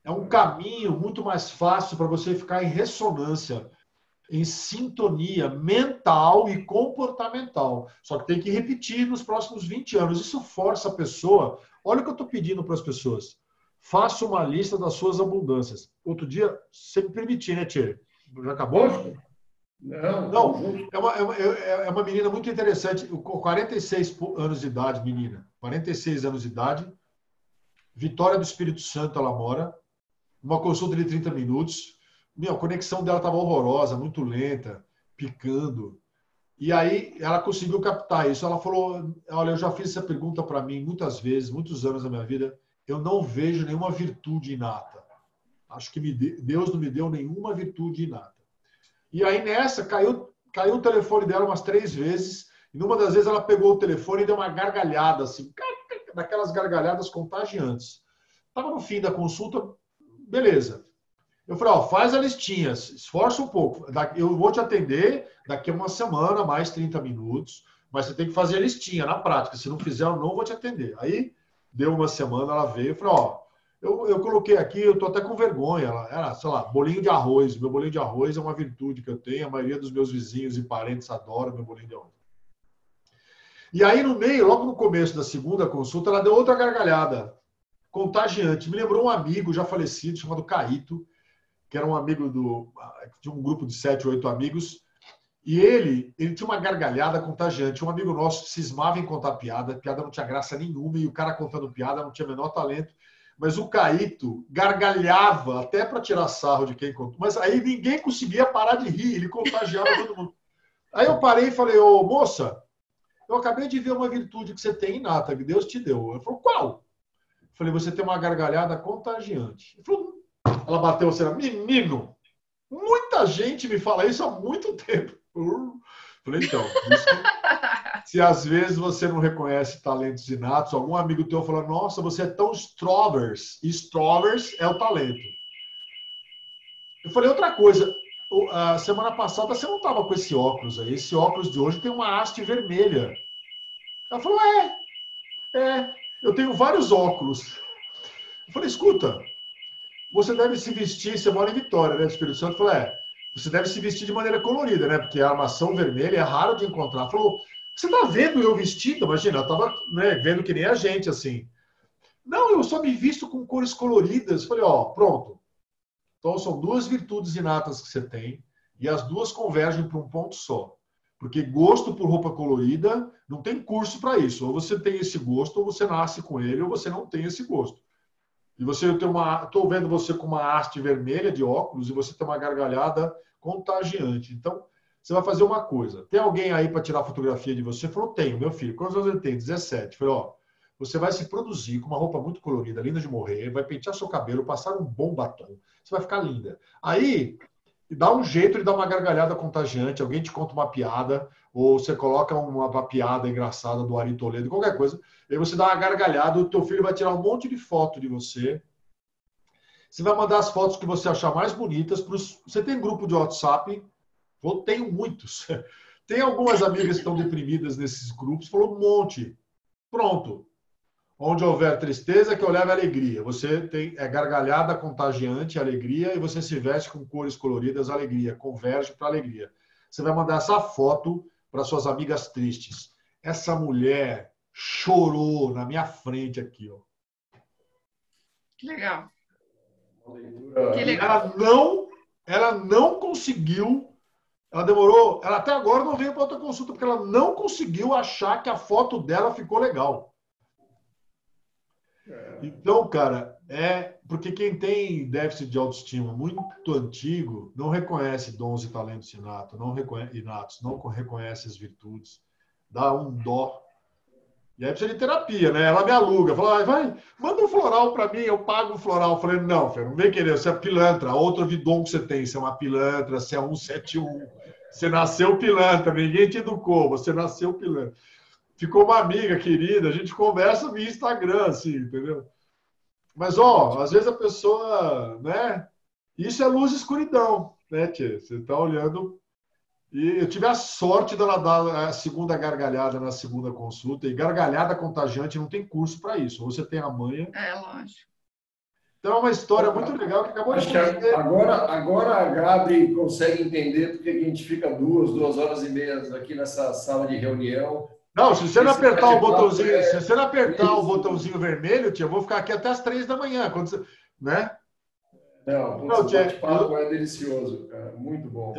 É um caminho muito mais fácil para você ficar em ressonância, em sintonia mental e comportamental. Só que tem que repetir nos próximos 20 anos. Isso força a pessoa. Olha o que eu estou pedindo para as pessoas. Faça uma lista das suas abundâncias. Outro dia, se me permitir, né, Tchê? Já acabou? Não. É uma menina muito interessante. Com 46 anos de idade, menina. 46 anos de idade. Vitória do Espírito Santo, ela mora. Uma consulta de 30 minutos. Meu, a conexão dela estava horrorosa, muito lenta, picando. E aí ela conseguiu captar isso. Ela falou: olha, eu já fiz essa pergunta para mim muitas vezes, muitos anos da minha vida. Eu não vejo nenhuma virtude inata. Acho que Deus não me deu nenhuma virtude inata. E aí nessa, caiu o telefone dela umas 3 vezes. E numa das vezes ela pegou o telefone e deu uma gargalhada, assim. Daquelas gargalhadas contagiantes. Estava no fim da consulta, beleza. Eu falei: ó, faz a listinha, esforça um pouco. Eu vou te atender daqui a uma semana, mais 30 minutos, mas você tem que fazer a listinha na prática. Se não fizer, eu não vou te atender. Aí, deu uma semana, ela veio e falou: ó, eu coloquei aqui, eu tô até com vergonha. Ela era, sei lá, bolinho de arroz. Meu bolinho de arroz é uma virtude que eu tenho. A maioria dos meus vizinhos e parentes adora meu bolinho de arroz. E aí, no meio, logo no começo da segunda consulta, ela deu outra gargalhada contagiante. Me lembrou um amigo já falecido, chamado Caíto, que era um amigo de um grupo de 7 ou 8 amigos, e ele tinha uma gargalhada contagiante. Um amigo nosso cismava em contar piada não tinha graça nenhuma, e o cara contando piada não tinha o menor talento, mas o Caíto gargalhava até para tirar sarro de quem contou, mas aí ninguém conseguia parar de rir, ele contagiava todo mundo. Aí eu parei e falei: ô moça, eu acabei de ver uma virtude que você tem inata, que Deus te deu. Ela falou: qual? Eu falei: você tem uma gargalhada contagiante. Ela bateu assim: menino, muita gente me fala isso há muito tempo. Falei: então, se às vezes você não reconhece talentos inatos, algum amigo teu fala: nossa, você é tão Strovers. E Strovers é o talento. Eu falei outra coisa. A semana passada você não estava com esse óculos aí. Esse óculos de hoje tem uma haste vermelha. Ela falou: é, eu tenho vários óculos. Eu falei: escuta, você deve se vestir, você mora em Vitória, né? O Espírito Santo falou: você deve se vestir de maneira colorida, né? Porque a armação vermelha é raro de encontrar. Falou: você tá vendo eu vestido? Imagina, eu tava, né, vendo que nem a gente, assim. Não, eu só me visto com cores coloridas. Falei: ó, pronto. Então são 2 virtudes inatas que você tem e as 2 convergem para um ponto só. Porque gosto por roupa colorida, não tem curso para isso. Ou você tem esse gosto, ou você nasce com ele, ou você não tem esse gosto. E você tem uma... Estou vendo você com uma haste vermelha de óculos e você tem uma gargalhada contagiante. Então, você vai fazer uma coisa. Tem alguém aí para tirar fotografia de você? Falou, tenho, meu filho. Quantos anos ele tem? 17. Falei, ó, você vai se produzir com uma roupa muito colorida, linda de morrer, vai pentear seu cabelo, passar um bom batom. Você vai ficar linda. Aí, dá um jeito de dar uma gargalhada contagiante, alguém te conta uma piada, ou você coloca uma piada engraçada do Ari Toledo, qualquer coisa, aí você dá uma gargalhada, o teu filho vai tirar um monte de foto de você. Você vai mandar as fotos que você achar mais bonitas. Você tem grupo de WhatsApp? Eu tenho muitos. Tem algumas amigas que estão deprimidas nesses grupos, falou um monte. Pronto. Onde houver tristeza, que eu leve alegria. Você tem gargalhada contagiante, alegria, e você se veste com cores coloridas, alegria. Converge para alegria. Você vai mandar essa foto para suas amigas tristes. Essa mulher chorou na minha frente aqui, ó. Que legal. Que legal. Ela não conseguiu. Ela demorou. Ela até agora não veio para outra consulta porque ela não conseguiu achar que a foto dela ficou legal. Então, cara, porque quem tem déficit de autoestima muito antigo não reconhece dons e talentos inatos, não reconhece as virtudes, dá um dó. E aí precisa de terapia, né? Ela me aluga, fala, vai, manda um floral para mim, eu pago um floral. Eu falei, não, Fernando, não vem querer, você é pilantra, outro dom que você tem, você é uma pilantra, você é 171, você nasceu pilantra, ninguém te educou, você nasceu pilantra. Ficou uma amiga querida, a gente conversa no Instagram, assim, entendeu? Mas, ó, às vezes a pessoa, né? Isso é luz e escuridão, né, tia? Você tá olhando. E eu tive a sorte dela dar a segunda gargalhada na segunda consulta. E gargalhada contagiante não tem curso para isso. Você tem a manha. É, lógico. Então é uma história muito legal que acabou de acontecer. Agora a Gabi consegue entender porque a gente fica duas horas e meia aqui nessa sala de reunião. Não, se você não apertar o botãozinho, se você não apertar o botãozinho vermelho, tia, eu vou ficar aqui até as 3 da manhã, quando você, né? Não, tia, o bate-papo é delicioso, cara, muito bom.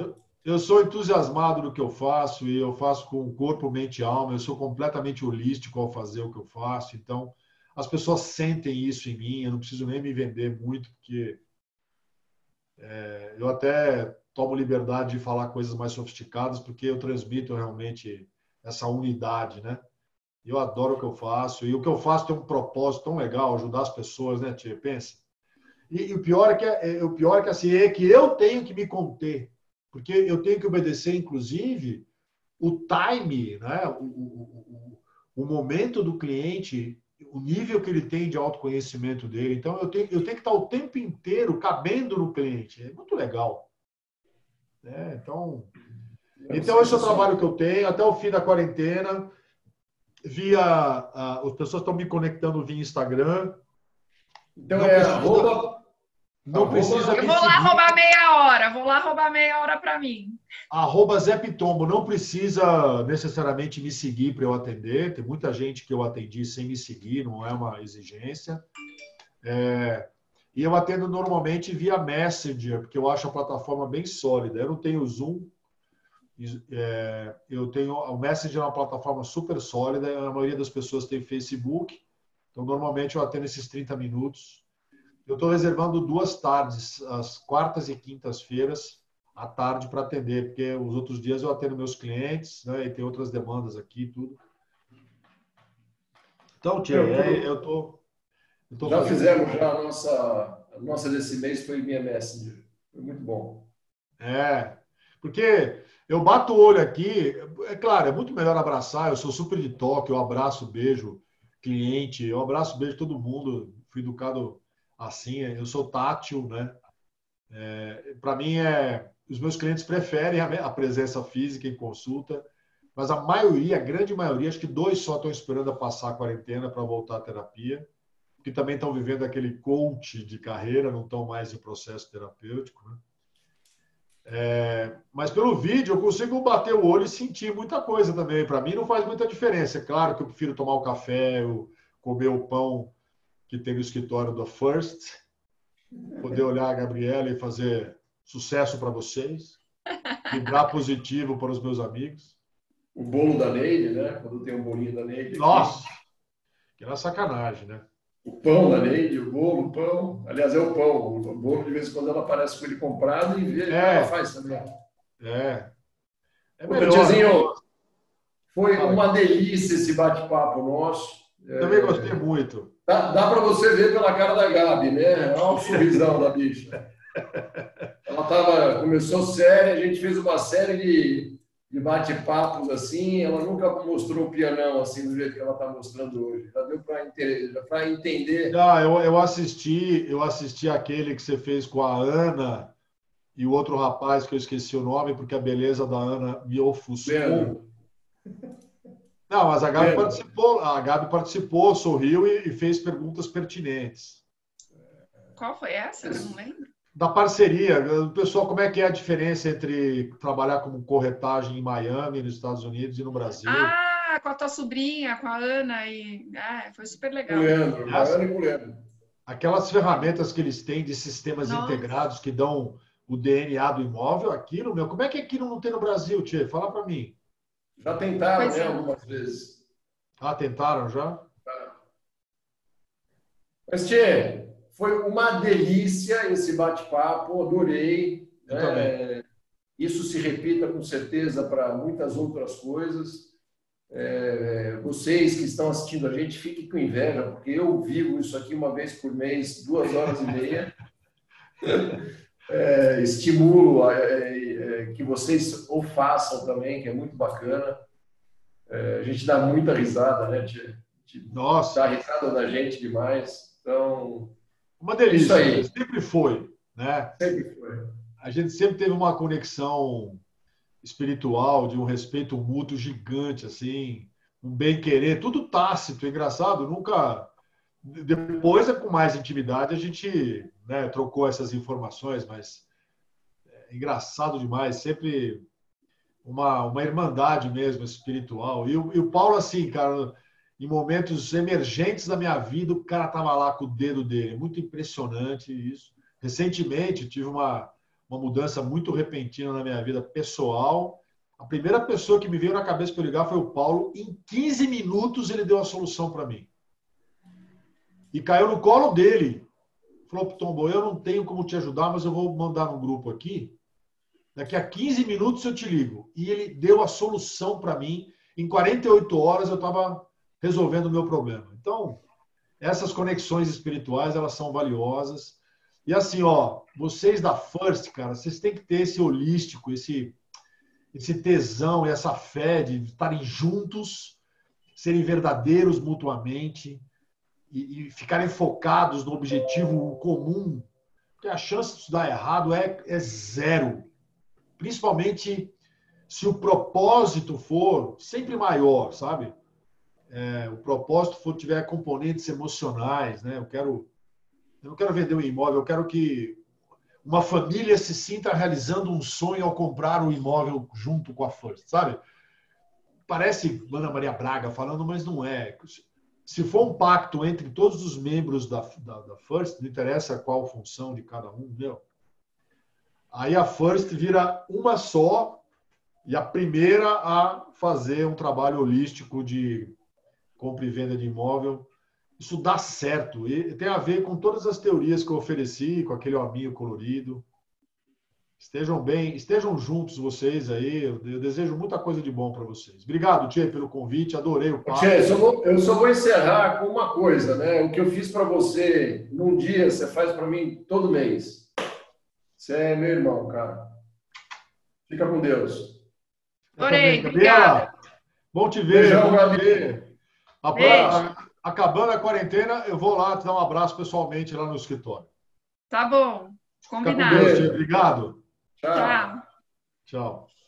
Eu sou entusiasmado do que eu faço e eu faço com corpo, mente e alma. Eu sou completamente holístico ao fazer o que eu faço. Então, as pessoas sentem isso em mim. Eu não preciso nem me vender muito, porque eu até tomo liberdade de falar coisas mais sofisticadas, porque eu transmito realmente essa unidade, né? Eu adoro o que eu faço. E o que eu faço tem um propósito tão legal, ajudar as pessoas, né, tia? Pensa. E o pior é que, assim, é que eu tenho que me conter. Porque eu tenho que obedecer, inclusive, o time, né? o momento do cliente, o nível que ele tem de autoconhecimento dele. Então, eu tenho que estar o tempo inteiro cabendo no cliente. É muito legal. Então, esse é o trabalho que eu tenho. Até o fim da quarentena, as pessoas estão me conectando via Instagram. Então, não precisa me seguir. Eu vou lá roubar meia hora para mim. @Zé Pitombo. Não precisa necessariamente me seguir para eu atender. Tem muita gente que eu atendi sem me seguir, não é uma exigência. E eu atendo normalmente via Messenger, porque eu acho a plataforma bem sólida. Eu não tenho Zoom. O Messenger é uma plataforma super sólida. A maioria das pessoas tem Facebook. Então, normalmente, eu atendo esses 30 minutos. Eu estou reservando 2 tardes, as quartas e quintas-feiras, à tarde para atender, porque os outros dias eu atendo meus clientes, né, e tem outras demandas aqui e tudo. Então, tia, eu tô já fazendo... Fizemos a nossa desse mês foi minha Messenger. Foi muito bom. Porque eu bato o olho aqui, é claro, é muito melhor abraçar, eu sou super de toque, eu abraço, beijo cliente, eu abraço, beijo todo mundo, fui educado... Assim, eu sou tátil, né? Para mim, os meus clientes preferem a presença física em consulta, mas a grande maioria, acho que 2 só estão esperando passar a quarentena para voltar à terapia, que também estão vivendo aquele coach de carreira, não estão mais em processo terapêutico, né? Mas pelo vídeo eu consigo bater o olho e sentir muita coisa também. Para mim não faz muita diferença. É claro que eu prefiro tomar o café, comer o pão que tem no escritório da First, poder olhar a Gabriela e fazer sucesso para vocês, vibrar positivo para os meus amigos. O bolo da Neide, né? Quando tem o bolinho da Neide. Nossa! Que era sacanagem, né? o pão da Neide, o bolo, o pão. Aliás, é o pão. O bolo, de vez em quando, ela aparece com ele comprado e vê o que ela faz também. É melhor. Tiozinho, foi uma delícia esse bate-papo nosso. Também gostei muito. Dá para você ver pela cara da Gabi, né? Olha o sorrisão da bicha. Ela começou séria, a gente fez uma série de bate-papos assim. Ela nunca mostrou o pianão assim do jeito que ela está mostrando hoje. Já deu para entender. Ah, eu assisti aquele que você fez com a Ana e o outro rapaz que eu esqueci o nome, porque a beleza da Ana me ofuscou. Leandro. Não, mas a Gabi participou, sorriu e fez perguntas pertinentes. Qual foi essa? Eu não lembro. Da parceria. O pessoal, como é que é a diferença entre trabalhar como corretagem em Miami, nos Estados Unidos e no Brasil? Ah, com a tua sobrinha, com a Ana. Foi super legal. Leandro, a Ana e o Leandro. Aquelas ferramentas que eles têm de sistemas integrados que dão o DNA do imóvel, aquilo, meu. Como é que aquilo não tem no Brasil, Tchê? Fala para mim. Já tentaram, né, algumas vezes. Ah, tentaram já? Mas, Tchê, foi uma delícia esse bate-papo, adorei. Isso se repita com certeza para muitas outras coisas. Vocês que estão assistindo a gente, fiquem com inveja, porque eu vivo isso aqui uma vez por mês, 2 horas e meia. Estimulo que vocês o façam também, que é muito bacana. A gente dá muita risada, né? Nossa! Dá risada da gente demais. Então, uma delícia. É isso aí. Sempre foi, né? Sempre foi. A gente sempre teve uma conexão espiritual, de um respeito mútuo gigante, assim, um bem-querer, tudo tácito, engraçado, nunca... Depois, com mais intimidade, a gente, né, trocou essas informações, mas é engraçado demais, sempre uma irmandade mesmo, espiritual. E o Paulo, assim, cara, em momentos emergentes da minha vida, o cara tava lá com o dedo dele. Muito impressionante isso. Recentemente, tive uma mudança muito repentina na minha vida pessoal. A primeira pessoa que me veio na cabeça para ligar foi o Paulo. Em 15 minutos, ele deu a solução para mim. E caiu no colo dele. Falou, Pitombo, eu não tenho como te ajudar, mas eu vou mandar um grupo aqui. Daqui a 15 minutos eu te ligo. E ele deu a solução para mim. Em 48 horas eu estava resolvendo o meu problema. Então, essas conexões espirituais, elas são valiosas. E assim, ó, vocês da First, cara, vocês têm que ter esse holístico, esse tesão, essa fé de estarem juntos, serem verdadeiros mutuamente, e ficarem focados no objetivo comum, porque a chance de isso dar errado é zero. Principalmente se o propósito for sempre maior, sabe? O propósito tiver componentes emocionais, né? Eu não quero vender um imóvel, eu quero que uma família se sinta realizando um sonho ao comprar um imóvel junto com a First, sabe? Parece Ana Maria Braga falando, mas não é. Se for um pacto entre todos os membros da First, não interessa qual função de cada um, entendeu? Aí a First vira uma só e a primeira a fazer um trabalho holístico de compra e venda de imóvel. Isso dá certo. E tem a ver com todas as teorias que eu ofereci, com aquele hominho colorido. Estejam bem, estejam juntos vocês aí. Eu desejo muita coisa de bom para vocês. Obrigado, Tchê, pelo convite. Adorei o papo. Tchê, eu só vou encerrar com uma coisa, né? O que eu fiz para você num dia, você faz para mim todo mês. Você é meu irmão, cara. Fica com Deus. Adorei, obrigada. Bom te ver. Beijão, Gabi. Acabando a quarentena, eu vou lá te dar um abraço pessoalmente lá no escritório. Tá bom. Combinado. Fica com Deus, Tchê. Obrigado. Tchau. Tchau.